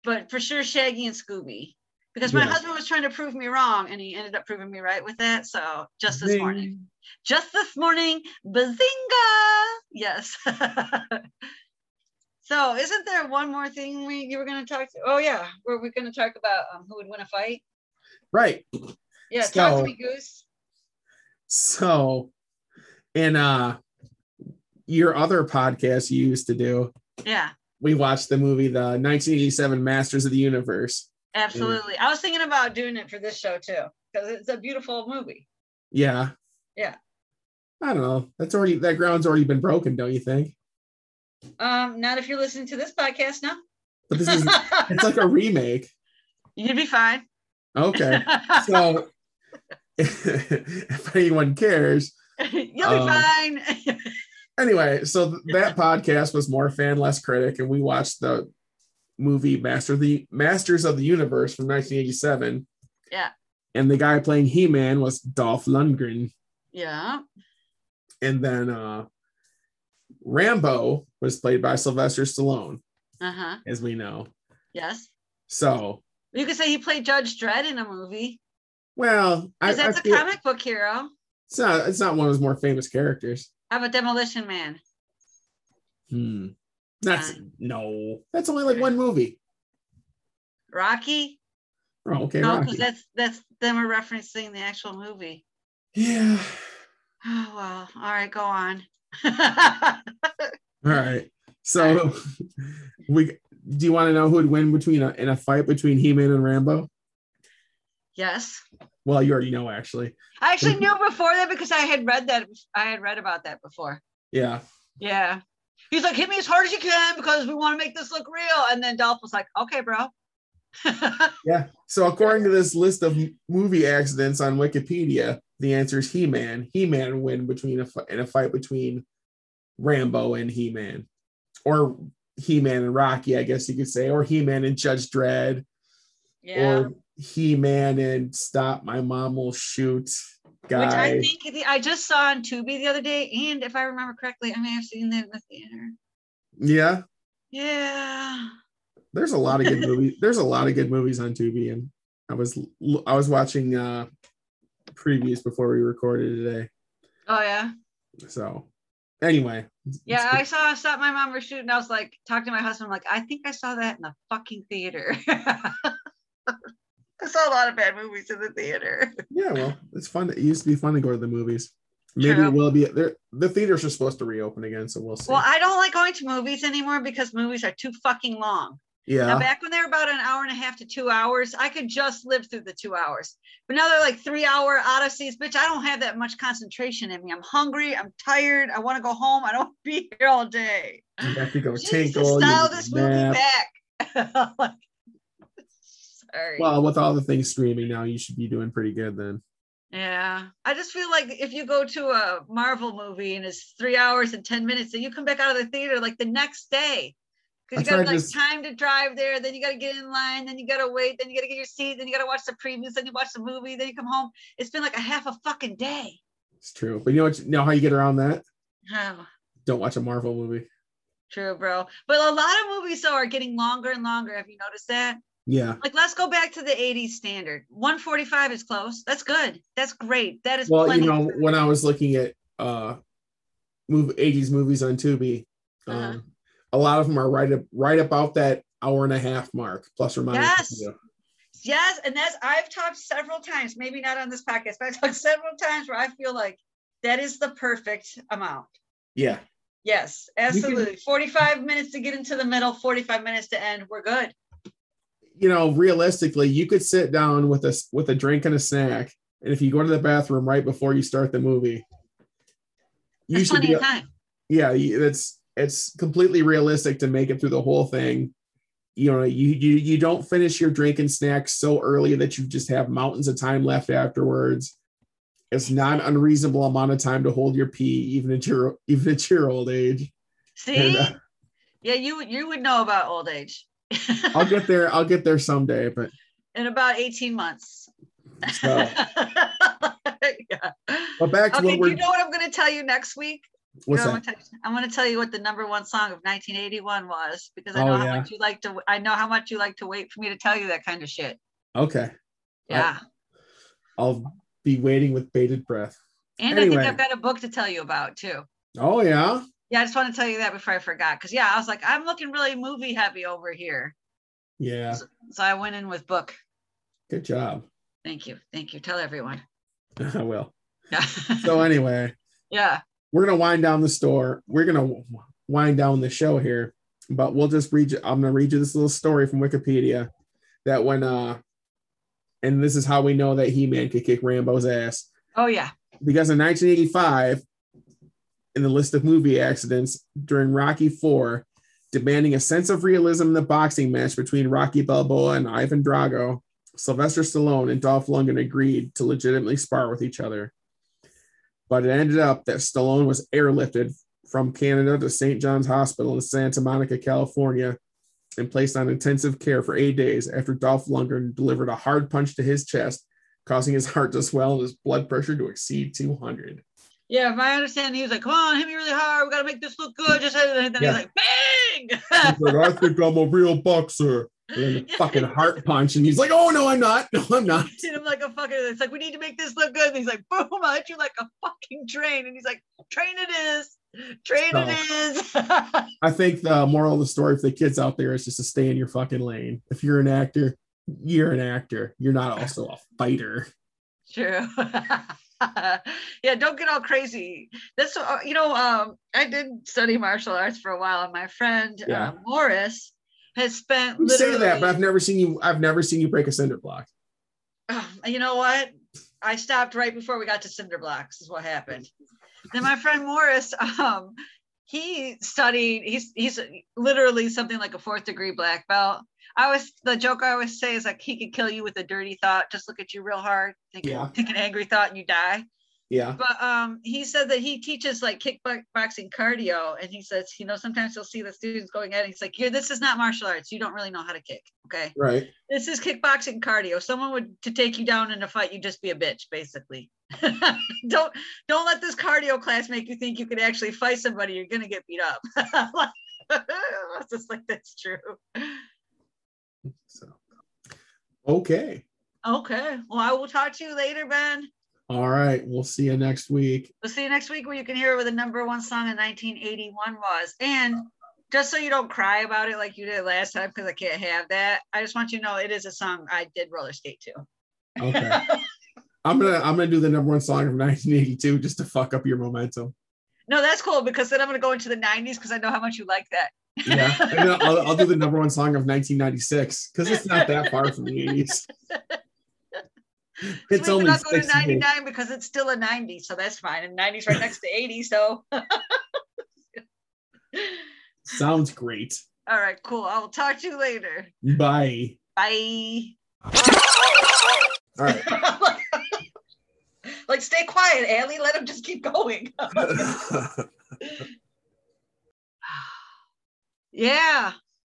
but for sure Shaggy and Scooby. Because my yeah. husband was trying to prove me wrong, and he ended up proving me right with that. So just this Bing. morning, just this morning, bazinga! Yes. So isn't there one more thing we you were going to talk? To? Oh yeah, were we going to talk about um, who would win a fight? Right. Yeah, so, talk to me, Goose. So, in uh, your other podcast you used to do, yeah, we watched the movie, the nineteen eighty-seven Masters of the Universe. Absolutely. And I was thinking about doing it for this show, too, because it's a beautiful movie. Yeah. Yeah. I don't know. That's already, that ground's already been broken, don't you think? Um, not if you're listening to this podcast, no. But this is, it's like a remake. You'd be fine. Okay. So... if anyone cares, you'll um, be fine. Anyway, so th- that podcast was more fan, less critic, and we watched the movie Master the Masters of the Universe from nineteen eighty-seven. Yeah. And the guy playing He-Man was Dolph Lundgren. Yeah. And then uh, Rambo was played by Sylvester Stallone. Uh huh. As we know. Yes. So you could say he played Judge Dredd in a movie. Well, because that's I feel, a comic book hero. It's not. It's not one of his more famous characters. How about Demolition Man? Hmm. That's uh, no. That's only like one movie. Rocky. Oh, okay. No, because that's that's them are referencing the actual movie. Yeah. Oh well. All right. Go on. All right. So, All right. we do you want to know who would win between a, in a fight between He-Man and Rambo? Yes. Well, you already know, actually. I actually knew before that because I had read that. I had read about that before. Yeah. Yeah. He's like, hit me as hard as you can because we want to make this look real. And then Dolph was like, okay, bro. Yeah. So according to this list of movie accidents on Wikipedia, the answer is He-Man. He-Man win between a in a fight between Rambo and He-Man, or He-Man and Rocky, I guess you could say, or He-Man and Judge Dredd. Yeah. Or He-Man and Stop My Mom Will Shoot guy. Which I think the, I just saw on Tubi the other day, and if I remember correctly, I may have seen that in the theater. Yeah. Yeah. There's a lot of good movies. There's a lot of good movies on Tubi, and I was I was watching uh, previews before we recorded today. Oh yeah. So, anyway. Yeah, I saw Stop My Mom Will Shoot, and I was like, talking to my husband, I'm like, I think I saw that in the fucking theater. I saw a lot of bad movies in the theater. Yeah, well, it's fun. It used to be fun to go to the movies. Maybe True. It will be. The theaters are supposed to reopen again, so we'll see. Well, I don't like going to movies anymore because movies are too fucking long. Yeah. Now, back when they were about an hour and a half to two hours, I could just live through the two hours. But now they're like three-hour odysseys. Bitch, I don't have that much concentration in me. I'm hungry. I'm tired. I want to go home. I don't want to be here all day. You have to go tinkle. Style this movie back. Like, Right. Well, with all the things streaming now, you should be doing pretty good then. Yeah. I just feel like if you go to a Marvel movie and it's three hours and ten minutes, and you come back out of the theater like the next day, Because you got like just... time to drive there, then you got to get in line, then you got to wait, then you got to get your seat, then you got to watch the previews, then you watch the movie, then you come home. It's been like a half a fucking day. It's true. But you know, what, you know how you get around that? How? Don't watch a Marvel movie. True, bro. But a lot of movies, though, are getting longer and longer. Have you noticed that? Yeah. Like, let's go back to the eighties standard. one forty-five is close. That's good. That's great. That is Well, plenty. You know, when I was looking at uh, movie, eighties movies on Tubi, um, uh-huh. a lot of them are right, up, right about that hour and a half mark, plus or minus. Yes. You know. Yes. And that's, I've talked several times, maybe not on this podcast, but I've talked several times where I feel like that is the perfect amount. Yeah. Yes, absolutely. Can, forty-five minutes to get into the middle, forty-five minutes to end. We're good. You know, realistically, you could sit down with a, with a drink and a snack. And if you go to the bathroom right before you start the movie, you that's should plenty be, of time. Yeah, it's, it's completely realistic to make it through the whole thing. You know, you, you, you don't finish your drink and snack so early that you just have mountains of time left afterwards. It's not an unreasonable amount of time to hold your pee, even at your even at your old age. See, and, uh, yeah, you you would know about old age. I'll get there. I'll get there someday, but in about eighteen months. So. Yeah. But back to okay, what we're. You know what I'm going to tell you next week. What's that? I'm going to tell you what the number one song of nineteen eighty-one was, because I know oh, how yeah. much you like to. I know how much you like to wait for me to tell you that kind of shit. Okay. Yeah. I'll. I'll be waiting with bated breath. And anyway. I think I've got a book to tell you about too. Oh yeah. Yeah, I just want to tell you that before I forgot. Cause yeah, I was like, I'm looking really movie heavy over here. Yeah. So, so I went in with book. Good job. Thank you. Thank you. Tell everyone. I will. Yeah. So anyway. Yeah. We're going to wind down the store. We're going to wind down the show here, but we'll just read you. I'm going to read you this little story from Wikipedia that when, uh, and this is how we know that He-Man could kick Rambo's ass. Oh, yeah. Because in nineteen eighty-five, in the list of movie accidents during Rocky four, demanding a sense of realism in the boxing match between Rocky Balboa and Ivan Drago, Sylvester Stallone and Dolph Lundgren agreed to legitimately spar with each other. But it ended up that Stallone was airlifted from Canada to Saint John's Hospital in Santa Monica, California, and placed on intensive care for eight days after Dolph Lundgren delivered a hard punch to his chest, causing his heart to swell and his blood pressure to exceed two hundred. Yeah, if I understand, he was like, come on, hit me really hard. We got to make this look good. Just and then yeah. He's like, bang! He's like, I think I'm a real boxer. And then the yeah. fucking heart punch. And he's like, oh, no, I'm not. No, I'm not. And I'm like a fucking, it's like, we need to make this look good. And he's like, boom, I hit you like a fucking train. And he's like, train it is. Train so, it is. I think the moral of the story for the kids out there is just to stay in your fucking lane. If you're an actor, you're an actor. You're not also a fighter. True. Yeah, don't get all crazy. That's uh, you know, um, I did study martial arts for a while, and my friend yeah. uh, Morris has spent. You literally... say that, but I've never seen you. I've never seen you break a cinder block. Uh, you know what? I stopped right before we got to cinder blocks. Is what happened. Then my friend Morris, um, he studied, he's he's literally something like a fourth degree black belt. I always, the joke I always say is like, he could kill you with a dirty thought, just look at you real hard, think, yeah. think an angry thought and you die. Yeah. But um, he said that he teaches like kickboxing cardio. And he says, you know, sometimes you'll see the students going at it. He's like, yeah, this is not martial arts. You don't really know how to kick. Okay. Right. This is kickboxing cardio. Someone would to take you down in a fight. You just be a bitch, basically. don't, don't let this cardio class make you think you could actually fight somebody. You're going to get beat up. I was just like, that's true. So, okay. Okay. Well, I will talk to you later, Ben. All right. We'll see you next week. We'll see you next week where you can hear what the number one song in nineteen eighty-one was. And just so you don't cry about it like you did last time, because I can't have that. I just want you to know it is a song I did roller skate to. Okay. I'm going to I'm gonna do the number one song from nineteen eighty-two just to fuck up your momentum. No, that's cool, because then I'm going to go into the nineties because I know how much you like that. Yeah. And then I'll, I'll do the number one song of nineteen ninety-six because it's not that far from the eighties. It's only not go to ninety-nine because it's still a ninety, so that's fine. And ninety's right next to eighty, so sounds great. All right, cool. I will talk to you later. Bye. Bye. All right. Like, stay quiet, Allie. Let him just keep going. Yeah.